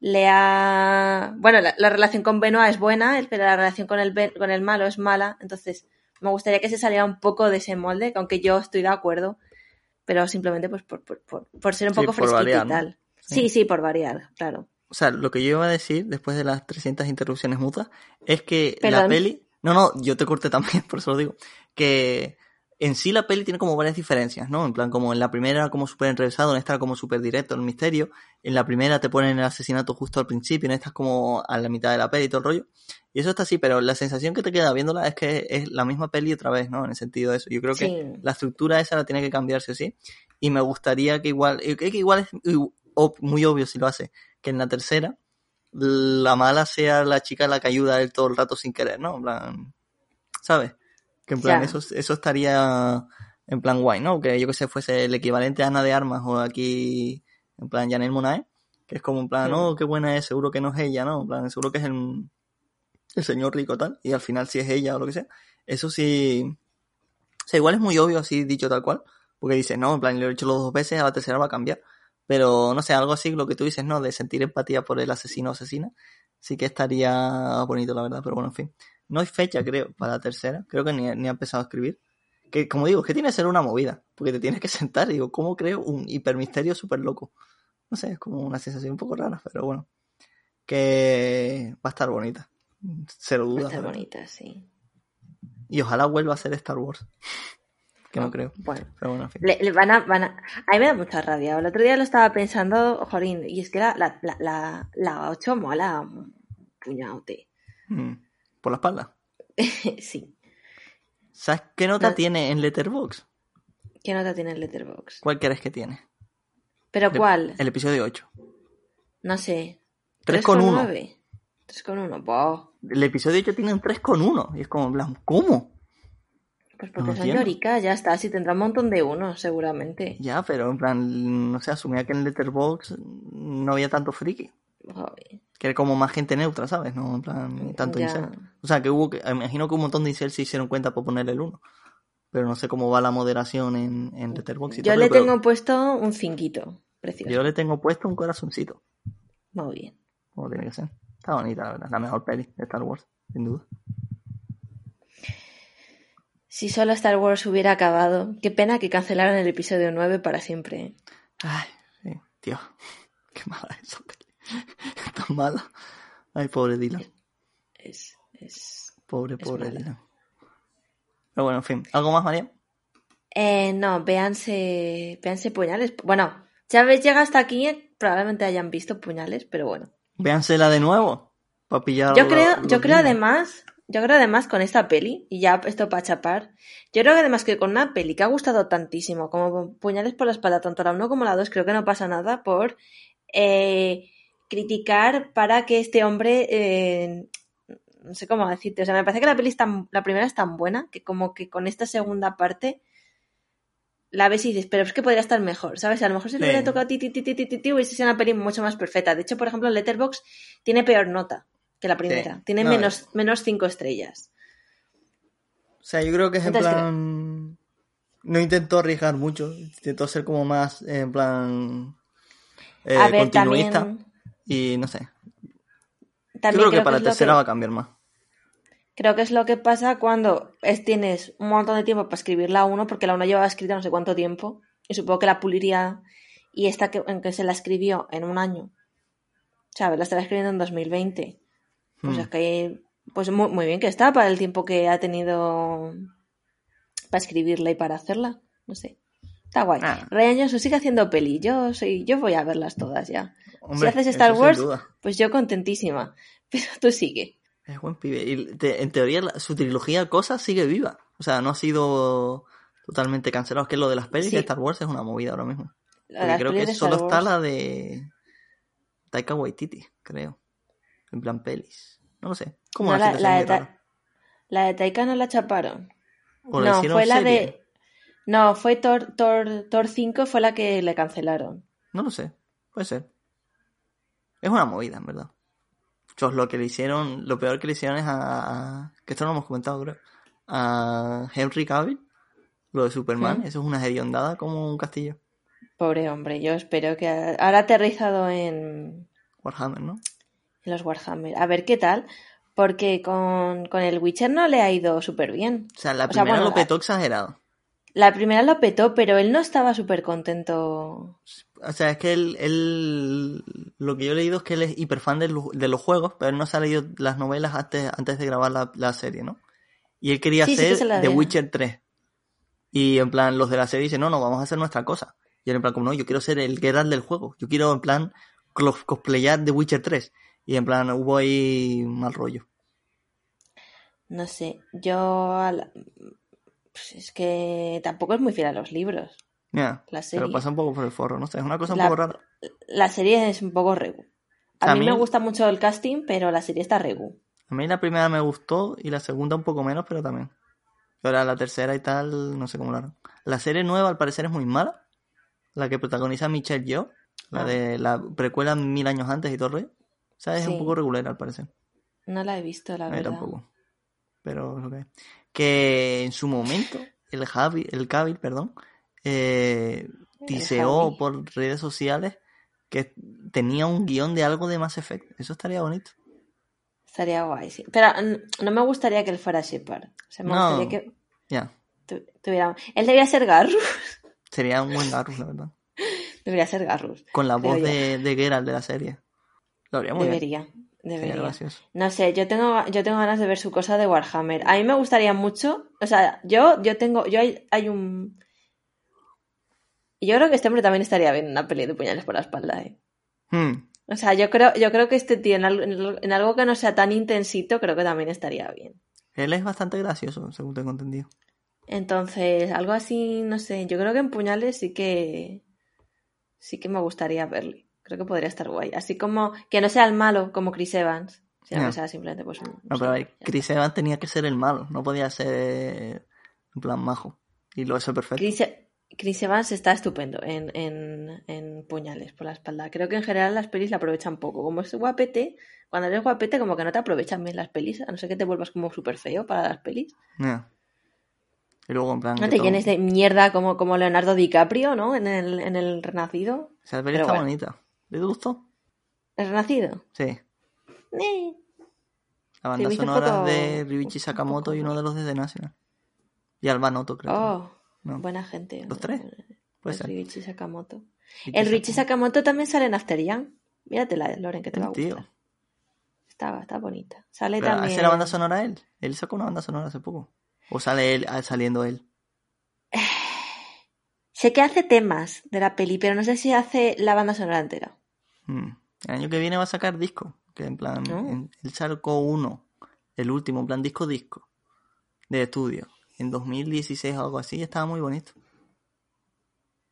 le ha... Bueno, la, la relación con Benoit es buena, pero la relación con el, con el malo es mala, entonces me gustaría que se saliera un poco de ese molde, aunque yo estoy de acuerdo, pero simplemente pues por, por, por, por ser un poco sí, fresquito variar, y tal. ¿No? Sí. sí, sí, por variar, claro. O sea, lo que yo iba a decir después de las trescientas interrupciones mutas es que Perdón. la peli... No, no, yo te corté también, por eso lo digo. Que en sí la peli tiene como varias diferencias, ¿no? En plan, como en la primera era como súper enrevesado, en esta era como súper directo el misterio. En la primera te ponen el asesinato justo al principio, en esta es como a la mitad de la peli y todo el rollo. Y eso está así, pero la sensación que te queda viéndola es que es la misma peli otra vez, ¿no? En el sentido de eso. Yo creo que sí. la estructura esa la tiene que cambiarse, sí. Y me gustaría que igual... Que igual es muy obvio si lo hace. Que en la tercera la mala sea la chica la que ayuda a él todo el rato sin querer, ¿no? En plan, ¿sabes? Que en plan, yeah. eso, eso estaría en plan guay, ¿no? Que yo que sé, fuese el equivalente a Ana de Armas o aquí, en plan, Janelle Monáe, que es como en plan, sí. oh, qué buena es, seguro que no es ella, ¿no? En plan, seguro que es el, el señor rico tal, y al final sí es ella o lo que sea. Eso sí, o sea, igual es muy obvio así dicho tal cual, porque dices, no, en plan, lo he hecho los dos veces, a la tercera va a cambiar. Pero, no sé, algo así, lo que tú dices, ¿no? De sentir empatía por el asesino o asesina. Sí que estaría bonito, la verdad. Pero bueno, en fin. No hay fecha, creo, para la tercera. Creo que ni, ni ha empezado a escribir. Que, como digo, es que tiene que ser una movida. Porque te tienes que sentar. Digo, ¿cómo creo un hipermisterio súper loco? No sé, es como una sensación un poco rara, pero bueno. Que va a estar bonita. Cero dudas. Va a estar bonita, sí. Y ojalá vuelva a ser Star Wars. Que no creo. Bueno, pero bueno, en fin. le, le van a, van a... a mí me da mucha rabia. El otro día lo estaba pensando, jolín, y es que la, la, la, la ocho mola puñadote. Mm. ¿Por la espalda? Sí. ¿Sabes qué nota no... tiene en Letterboxd? ¿Qué nota tiene en Letterboxd? ¿Cuál crees que tiene? ¿Pero el, cuál? El episodio ocho. No sé. tres coma uno. tres coma uno, wow. El episodio ocho tiene un tres coma uno. Y es como, ¿cómo? Pues porque no son lloricas, ya está, sí tendrá un montón de unos, seguramente. Ya, pero en plan, no sé, asumía que en Letterboxd no había tanto friki. Joder. Que era como más gente neutra, ¿sabes? No, en plan, tanto incel. O sea, que hubo, que, imagino que un montón de incel se hicieron cuenta por ponerle el uno. Pero no sé cómo va la moderación en, en Letterboxd. Y yo todo, le pero... tengo puesto un cinquito, precioso. Yo le tengo puesto un corazoncito. Muy bien. Como tiene que ser. Está bonita, la verdad, la mejor peli de Star Wars, sin duda. Si solo Star Wars hubiera acabado. Qué pena que cancelaron el episodio nueve para siempre. Ay, sí, tío. Qué mala esa peli. Tan mala. Ay, pobre Dylan. Es, es, pobre, es pobre mala. Dylan. Pero bueno, en fin. ¿Algo más, María? Eh, no, véanse, véanse Puñales. Bueno, ya habéis llegado hasta aquí, eh, probablemente hayan visto Puñales, pero bueno. Véansela de nuevo. Para pillar yo creo, lo, yo creo niños. Además... Yo creo además con esta peli, y ya esto para chapar, yo creo que además que con una peli que ha gustado tantísimo, como Puñales por la espalda, tanto la uno como la dos, creo que no pasa nada por eh, criticar para que este hombre, eh, no sé cómo decirte, o sea, me parece que la peli es tan, la primera es tan buena, que como que con esta segunda parte la ves y dices, pero es que podría estar mejor, ¿sabes? A lo mejor si le hubiera tocado ti, ti, ti, ti, ti, ti, hubiese sido una peli mucho más perfecta. De hecho, por ejemplo, Letterboxd tiene peor nota que la primera. Sí. Tiene no, menos, es... menos cinco estrellas. O sea, yo creo que es Entonces, en plan... Creo... No intentó arriesgar mucho. Intentó ser como más en plan... Eh, a ver, continuista. También... Y no sé. También yo creo, creo que, que para la tercera que... va a cambiar más. Creo que es lo que pasa cuando es, tienes un montón de tiempo para escribir la uno, porque la uno llevaba escrita no sé cuánto tiempo. Y supongo que la puliría... Y esta que, en que se la escribió en un año. ¿Sabes? La estará escribiendo en dos mil veinte. Pues hmm. es que pues muy, muy bien que está para el tiempo que ha tenido para escribirla y para hacerla. No sé. Está guay. Ah. Ryan Johnson sigue haciendo peli. Yo soy, yo voy a verlas todas ya. Hombre, si haces Star Wars, pues yo contentísima. Pero tú sigue. Es buen pibe. Y te, en teoría su trilogía Cosa sigue viva. O sea, no ha sido totalmente cancelado. Es que lo de las pelis sí. de Star Wars es una movida ahora mismo. Creo que solo Wars. Está la de Taika Waititi, creo. En plan pelis. No lo sé. ¿Cómo no, la, la, la, de ta... la de Taika no la chaparon. ¿O la no, fue serie? La de. No, fue Thor, Thor, Thor cinco, fue la que le cancelaron. No lo sé. Puede ser. Es una movida, en verdad. Chos, lo que le hicieron, lo peor que le hicieron es a, a que esto no lo hemos comentado, creo, a Henry Cavill, lo de Superman. ¿Sí? Eso es una hediondada como un castillo. Pobre hombre, yo espero que ha... ahora aterrizado en Warhammer, ¿no? En los Warhammer. A ver qué tal, porque con, con el Witcher no le ha ido súper bien. O sea, la o primera sea, bueno, lo petó la... exagerado. La primera lo petó, pero él no estaba súper contento. O sea, es que él, él... Lo que yo he leído es que él es hiperfan de, lo, de los juegos, pero él no se ha leído las novelas antes, antes de grabar la, la serie, ¿no? Y él quería sí, hacer sí que The Witcher tres. Y en plan, los de la serie dicen, no, no, vamos a hacer nuestra cosa. Y él en plan, como no, yo quiero ser el Geralt del juego. Yo quiero, en plan, cosplayar The Witcher tres. Y en plan, hubo ahí mal rollo. No sé, yo... Pues es que tampoco es muy fiel a los libros. Ya, yeah, pero pasa un poco por el forro, no sé, es una cosa un la, poco rara. La serie es un poco regu. A, o sea, mí, a mí me gusta mucho el casting, pero la serie está regu. A mí la primera me gustó y la segunda un poco menos, pero también. Ahora la tercera y tal, no sé cómo la harán. La serie nueva al parecer es muy mala. La que protagoniza Michelle Yeoh, la ah. de la precuela Mil Años Antes y todo el rollo. O sea, es sí. un poco regular al parecer. No la he visto, la no, verdad. Tampoco. Pero es lo que es. Que en su momento el Javi, el Cavill, perdón, eh, tiseó por redes sociales que tenía un guión de algo de Mass Effect. Eso estaría bonito. Estaría guay, sí. Pero no me gustaría que él fuera Shepard. O sea, me no. gustaría que... Ya. Yeah. Tuviera... Él debía ser Garrus. Sería un buen Garrus, la verdad. Debería ser Garrus. Con la voz de, de Geralt de la serie. Lo haría muy debería. bien. Debería. No sé, yo tengo yo tengo ganas de ver su cosa de Warhammer. A mí me gustaría mucho, o sea, yo yo tengo yo hay, hay un yo creo que este hombre también estaría bien en una peli de puñales por la espalda, ¿eh? Hmm. O sea, yo creo yo creo que este tío en algo, en algo que no sea tan intensito, creo que también estaría bien. Él es bastante gracioso, según tengo entendido. Entonces, algo así, no sé, yo creo que en puñales sí que sí que me gustaría verle. Creo que podría estar guay. Así como que no sea el malo como Chris Evans. Si no, no sea simplemente pues un... No, pero a ver, Chris Evans tenía que ser el malo. No podía ser en plan majo. Y lo hizo perfecto. Chris, Chris Evans está estupendo en, en, en puñales por la espalda. Creo que en general las pelis la aprovechan poco. Como es guapete, cuando eres guapete como que no te aprovechan bien las pelis. A no ser que te vuelvas como súper feo para las pelis. No. Y luego, en plan, no te llenes todo... de mierda como, como Leonardo DiCaprio, ¿no? En el, en el Renacido. O sea, la peli pero está bueno. bonita. ¿Te gustó? ¿El Renacido? Sí. Eh. La banda sonora poco... de Ryuichi Sakamoto y uno de los de The National. Y Alba Noto, creo. Oh, no. Buena gente. ¿Los tres? Puede el ser. Ryuichi Sakamoto. El Ryuichi Sakamoto también sale en After Young. Míratela, Loren, que te el va a gustar. Tío. Está, está bonita. Sale Pero también... ¿Hace la banda sonora él? Él sacó una banda sonora hace poco. ¿O sale él saliendo él? Sé que hace temas de la peli, pero no sé si hace la banda sonora entera. Hmm. El año que viene va a sacar disco. Que en plan, ¿no? Él sacó uno, el último, en plan disco disco, de estudio. En dos mil dieciséis o algo así, estaba muy bonito.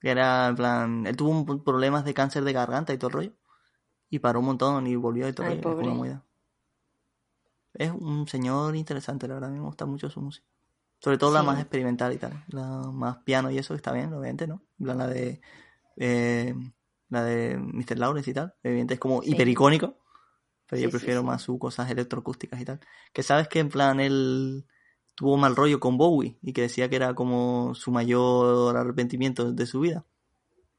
Que era en plan, él tuvo un, problemas de cáncer de garganta y todo el rollo. Y paró un montón y volvió y todo el rollo. Es un señor interesante, la verdad, a mí me gusta mucho su música. Sobre todo sí. la más experimental y tal. La más piano y eso está bien, obviamente, ¿no? La de eh, la de mister Lawrence y tal. Obviamente es como sí. hipericónico. Pero sí, yo prefiero sí, sí. más sus cosas electroacústicas y tal. Que sabes que en plan él tuvo mal rollo con Bowie. Y que decía que era como su mayor arrepentimiento de su vida.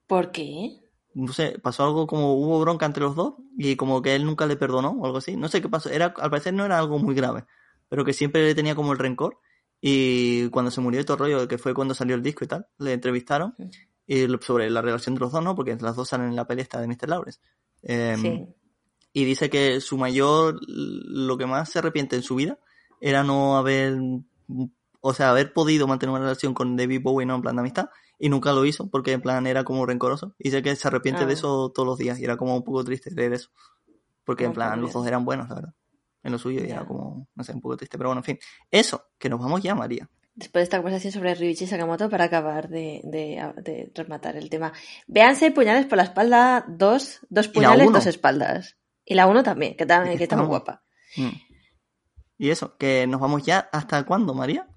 ¿Por qué? No sé, pasó algo como hubo bronca entre los dos. Y como que él nunca le perdonó o algo así. No sé qué pasó. Era, al parecer no era algo muy grave. Pero que siempre le tenía como el rencor. Y cuando se murió y todo el rollo, que fue cuando salió el disco y tal, le entrevistaron sí. y sobre la relación de los dos, ¿no? Porque las dos salen en la peli esta de mister Lawrence. Eh, sí. Y dice que su mayor, lo que más se arrepiente en su vida era no haber, o sea, haber podido mantener una relación con David Bowie, ¿no? En plan de amistad, y nunca lo hizo porque en plan era como rencoroso. Y dice que se arrepiente ah. de eso todos los días y era como un poco triste leer eso. Porque no, en plan los dos eran buenos, la verdad. En lo suyo y era como, no sé, un poco triste, pero bueno, en fin, eso, que nos vamos ya, María. Después de esta conversación sobre Ryuichi Sakamoto, para acabar de, de, de rematar el tema, véanse Puñales por la espalda, dos, dos puñales, dos espaldas. Y la uno también, que, tam- que está muy guapa. Mm. Y eso, que nos vamos ya, ¿hasta cuándo, María?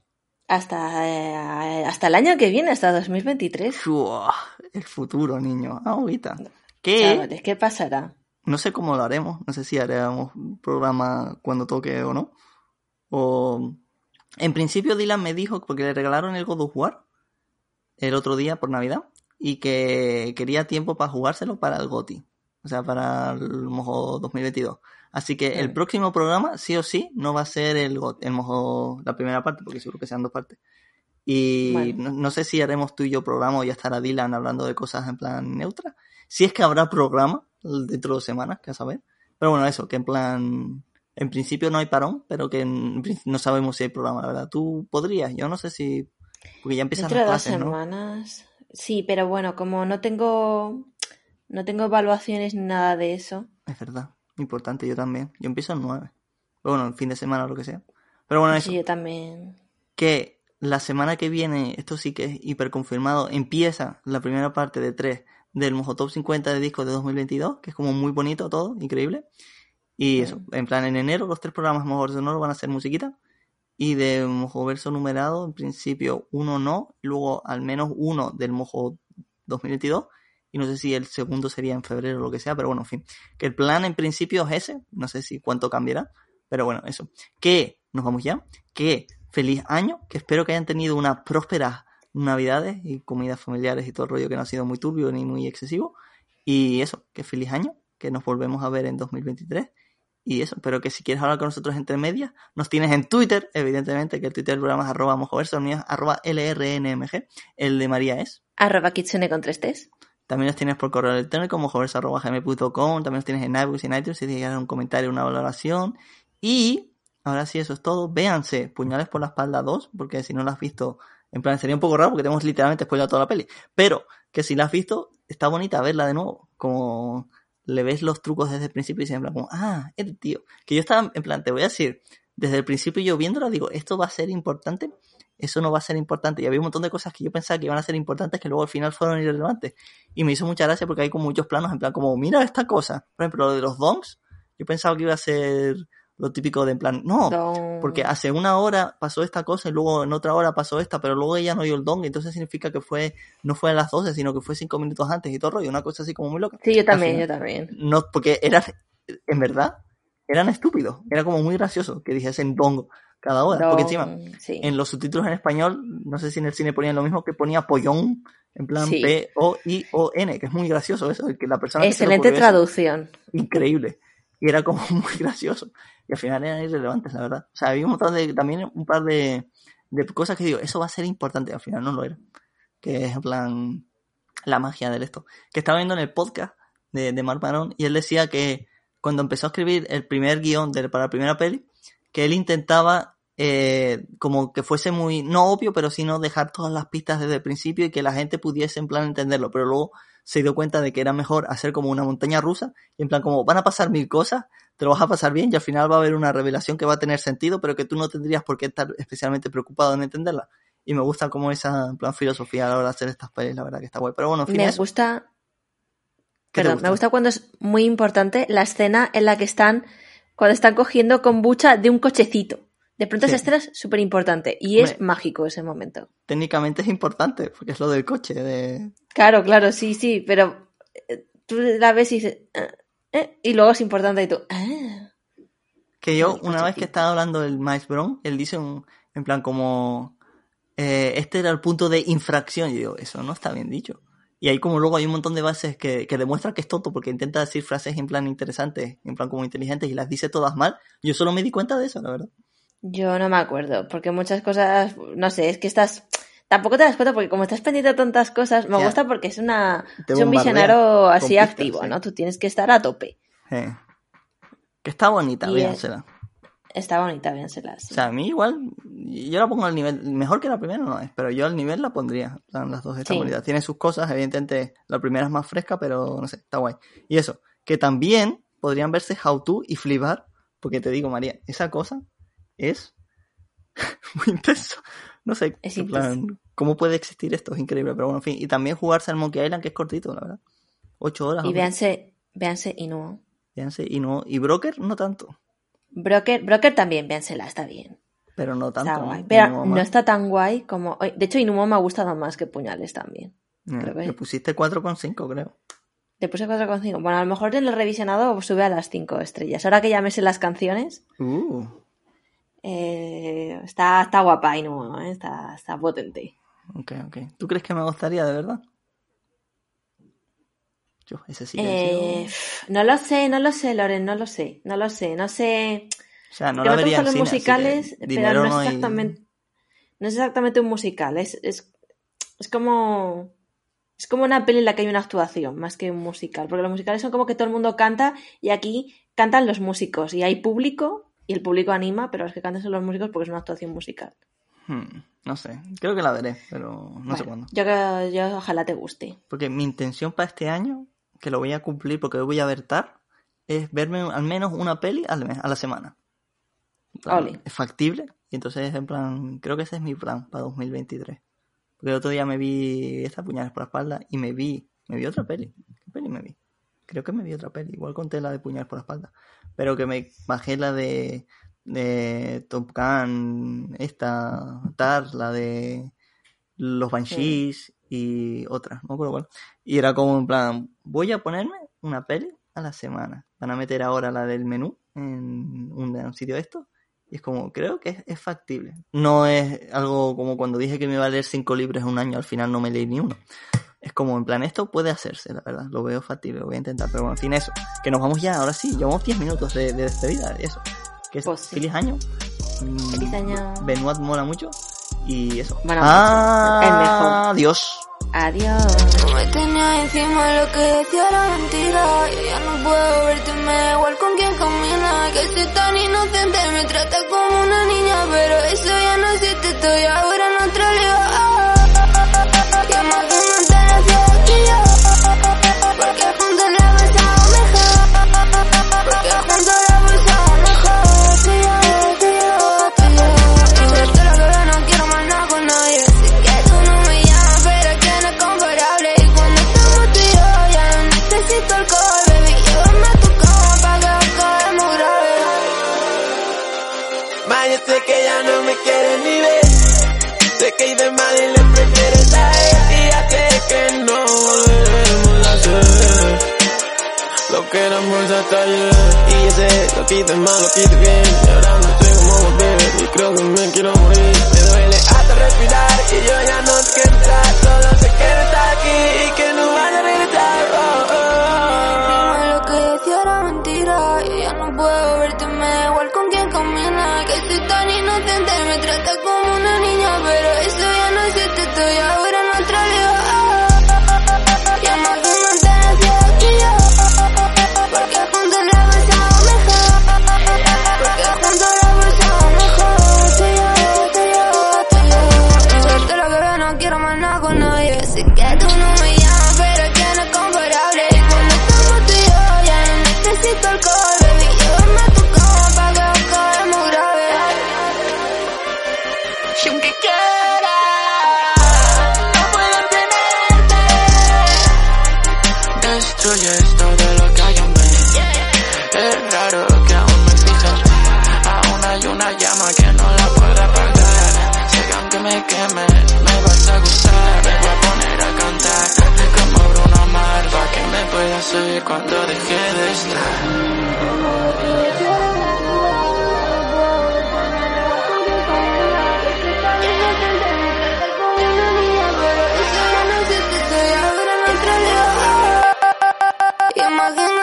Hasta, eh, hasta el año que viene, hasta dos mil veintitrés. Uf, el futuro, niño, ahorita. ¿Qué? Chavales, ¿qué pasará? No sé cómo lo haremos, no sé si haremos un programa cuando toque o no. O... En principio Dylan me dijo, porque le regalaron el God of War el otro día por Navidad, y que quería tiempo para jugárselo para el GOTY, o sea, para el Mojo dos mil veintidós. Así que el próximo programa, sí o sí, no va a ser el GOTY, el Mojo, la primera parte, porque seguro que sean dos partes. Y bueno, no, no sé si haremos tú y yo programa o ya estará Dylan hablando de cosas en plan neutra. Si es que habrá programa dentro de dos semanas, que a saber. Pero bueno, eso, que en plan... En principio no hay parón, pero que en, no sabemos si hay programa, la verdad. Tú podrías, yo no sé si... Porque ya empiezan las clases, ¿no? Dentro de dos semanas... Sí, pero bueno, como no tengo... No tengo evaluaciones ni nada de eso. Es verdad, importante, yo también. Yo empiezo el nueve. Bueno, el fin de semana o lo que sea. Pero bueno, eso. Sí, yo también. Que la semana que viene, esto sí que es hiperconfirmado, empieza la primera parte de tres del Mojo Top cincuenta de discos de dos mil veintidós, que es como muy bonito todo, increíble. Y eso, en plan, en enero los tres programas Mojo Verso Sonoro van a ser musiquita. Y de Mojo Verso numerado, en principio uno no, luego al menos uno del Mojo dos mil veintidós. Y no sé si el segundo sería en febrero o lo que sea, pero bueno, en fin. Que el plan en principio es ese, no sé si cuánto cambiará, pero bueno, eso. Que, nos vamos ya, que feliz año, que espero que hayan tenido unas prósperas navidades y comidas familiares y todo el rollo, que no ha sido muy turbio ni muy excesivo. Y eso, que feliz año, que nos volvemos a ver en dos mil veintitrés. Y eso, pero que si quieres hablar con nosotros entre medias, nos tienes en Twitter, evidentemente, que el Twitter del programa es arroba mojoverso, el mío es arroba lrnmg, el de María es arroba kitsune con tres T's. También los tienes por correo electrónico, mojoverso arroba gmail punto com. También los tienes en iVoox y en iTunes, si te llegan un comentario, una valoración. Y ahora sí, eso es todo. Véanse Puñales por la Espalda dos, porque si no la has visto, en plan sería un poco raro porque tenemos literalmente spoilado toda la peli. Pero que si la has visto, está bonita verla de nuevo. Como le ves los trucos desde el principio y se en plan como, ah, el tío. Que yo estaba en plan, te voy a decir, desde el principio yo viéndola digo, esto va a ser importante, eso no va a ser importante, y había un montón de cosas que yo pensaba que iban a ser importantes que luego al final fueron irrelevantes, y me hizo mucha gracia porque hay como muchos planos en plan como, mira esta cosa, por ejemplo lo de los dongs, yo pensaba que iba a ser lo típico de en plan, no, don, porque hace una hora pasó esta cosa y luego en otra hora pasó esta, pero luego ella no dio el dong, entonces significa que fue no fue a las doce, sino que fue cinco minutos antes y todo rollo, una cosa así como muy loca. Sí, yo también, final, yo también. No, porque eran, en verdad, eran estúpidos, era como muy gracioso que dijesen dong cada hora, don, porque encima, sí, en los subtítulos en español, no sé si en el cine ponían lo mismo, que ponía pollón, en plan sí. P O I O N, que es muy gracioso eso, que la persona... Excelente traducción. Eso, increíble. Y era como muy gracioso. Y al final eran irrelevantes, la verdad. O sea, había un montón de... También un par de, de cosas que digo, eso va a ser importante. Al final no lo era. Que es en plan... La magia del esto. Que estaba viendo en el podcast de, de Marc Maron. Y él decía que cuando empezó a escribir el primer guión de, para la primera peli, que él intentaba eh, como que fuese muy... No obvio, pero sino dejar todas las pistas desde el principio y que la gente pudiese en plan entenderlo. Pero luego se dio cuenta de que era mejor hacer como una montaña rusa, y en plan como van a pasar mil cosas, te lo vas a pasar bien y al final va a haber una revelación que va a tener sentido, pero que tú no tendrías por qué estar especialmente preocupado en entenderla. Y me gusta como esa en plan filosofía a la hora de hacer estas pelis, la verdad que está guay. Pero bueno, en fin, me gusta... Perdón, gusta, me gusta cuando es muy importante la escena en la que están, cuando están cogiendo kombucha de un cochecito. De pronto sí, esa escena es súper importante y es, hombre, mágico ese momento. Técnicamente es importante, porque es lo del coche. De... Claro, claro, sí, sí, pero tú la ves y dices, ¿eh? Y luego es importante y tú, ¿eh? Que yo, una vez que estaba hablando del Miles Bron, él dice un, en plan como, eh, este era el punto de infracción. Y yo digo, eso no está bien dicho. Y ahí como luego hay un montón de bases que, que demuestran que es tonto, porque intenta decir frases en plan interesantes, en plan como inteligentes, y las dice todas mal. Yo solo me di cuenta de eso, la verdad. Yo no me acuerdo, porque muchas cosas, no sé, es que estás, tampoco te das cuenta porque como estás pendiente de tantas cosas, me ya, gusta porque es una, es un visionario así pistas, activo, sí, ¿no? Tú tienes que estar a tope. Sí. Que está bonita, véansela. Es, está bonita, véansela, sí. O sea, a mí igual, yo la pongo al nivel, mejor que la primera no es, pero yo al nivel la pondría, o sea, las dos están sí, bonitas. Tienen sus cosas, evidentemente la primera es más fresca, pero no sé, está guay. Y eso, que también podrían verse How To y Flibar, porque te digo, María, esa cosa... Es muy intenso. No sé, en plan, ¿cómo puede existir esto? Es increíble, pero bueno, en fin. Y también jugarse al Monkey Island, que es cortito, la verdad. Ocho horas. Y véanse, véanse Inu-Oh. Véanse Inu-Oh. Y Broker, no tanto. Broker, Broker también, véansela, está bien. Pero no tanto. Está guay. ¿No? Pero no está tan guay como... De hecho, Inu-Oh me ha gustado más que Puñales también. Mm, creo que... Le pusiste cuatro coma cinco, creo. Le puse cuatro coma cinco. Bueno, a lo mejor en el revisionado sube a las cinco estrellas. Ahora que ya me sé las canciones. Uh. Eh, está, está guapa Inu-Oh, ¿eh? está, está potente. Ok, ok. ¿Tú crees que me gustaría de verdad? Yo, ese sí. Eh, sido... No lo sé, no lo sé, Loren, no lo sé. No lo sé, no sé. O sea, no lo vería en los cine, musicales, pero no es exactamente, y... no es exactamente un musical. Es, es, es como... Es como una peli en la que hay una actuación, más que un musical. Porque los musicales son como que todo el mundo canta y aquí cantan los músicos. Y hay público y el público anima, pero los que cantan son los músicos porque es una actuación musical. Hmm, no sé, creo que la veré, pero no bueno, sé cuándo. Yo creo, yo ojalá te guste. Porque mi intención para este año, que lo voy a cumplir porque hoy voy a ver Tar, es verme al menos una peli al mes, a la semana. Plan, es factible. Y entonces, en plan, creo que ese es mi plan para dos mil veintitrés. Porque el otro día me vi estas puñales por la espalda y me vi, me vi otra peli. ¿Qué peli me vi? Creo que me vi otra peli. Igual conté la de puñales por la espalda. Pero que me bajé la de, de Top Gun, esta, Tar, la de Los Banshees y otra. No recuerdo cuál. Y era como en plan, voy a ponerme una peli a la semana. Van a meter ahora la del menú en un, en un sitio de estos. Y es como, creo que es, es factible. No es algo como cuando dije que me iba a leer cinco libros en un año, al final no me leí ni uno. Es como, en plan, esto puede hacerse, la verdad. Lo veo factible, lo voy a intentar. Pero bueno, en fin, eso. Que nos vamos ya, ahora sí. Llevamos diez minutos de, de despedida, eso. Que es, pues sí. Feliz año. Feliz año. Benoit mola mucho. Y eso. Bueno, ah, el mejor. Adiós. Adiós. Tú me tenías encima lo que decía era mentira. Yo ya no puedo verte, me da igual con quien camina. Que soy tan inocente, me trata como una niña. Pero eso ya no existe, estoy ahora en otra liga. Ya más de una terapia aquí yo. Porque juntos la pasamos mejor. Porque juntos la pasamos mejor. Tú y yo, tú y yo, tú y yo. Y yo te lo juro, no quiero más nada con nadie. Sé que ya no me quieren ni ver. Sé que hay de mal y le prefieres a él. Y ya sé que no volveremos a hacer lo que éramos hasta ayer. Y ya sé, lo quise mal, lo quise bien. Y ahora no sé cómo volver. Y creo que me quiero morir. Me duele hasta respirar. Y yo ya no sé qué entrar. Solo sé que no está aquí y que no van a regresar. Oh, oh. Lo que decía era mentira. Yo ya no puedo verte, me da igual con quien camina. Que soy tan inocente, me trata como una niña. Pero eso ya no existe, estoy ahora en otra liga. Ya más de una terapia aquí yo. Porque juntos la pasamos mejor. Porque juntos la pasamos mejor. Tú y yo, tú y yo, tú y yo. Yo te lo juro, no quiero más nada con nadie. Sé que tú no me llamas, pero es que no es comparable. Y cuando estamos tú y yo, ya no necesito alcohol. Baby, llévame a tu cama pa' que nos acabemos graves. Aunque quiera, no puedo tenerte. Destruyes todo lo que hay en mí. Es raro que aún me exijas. Aún hay una llama que no la podré apagar. Sé que aunque me quemes, me vas a gustar. Me voy a poner a cantar como Bruno Mars, pa' que me puedas oír cuando deje de estar. I'm not gonna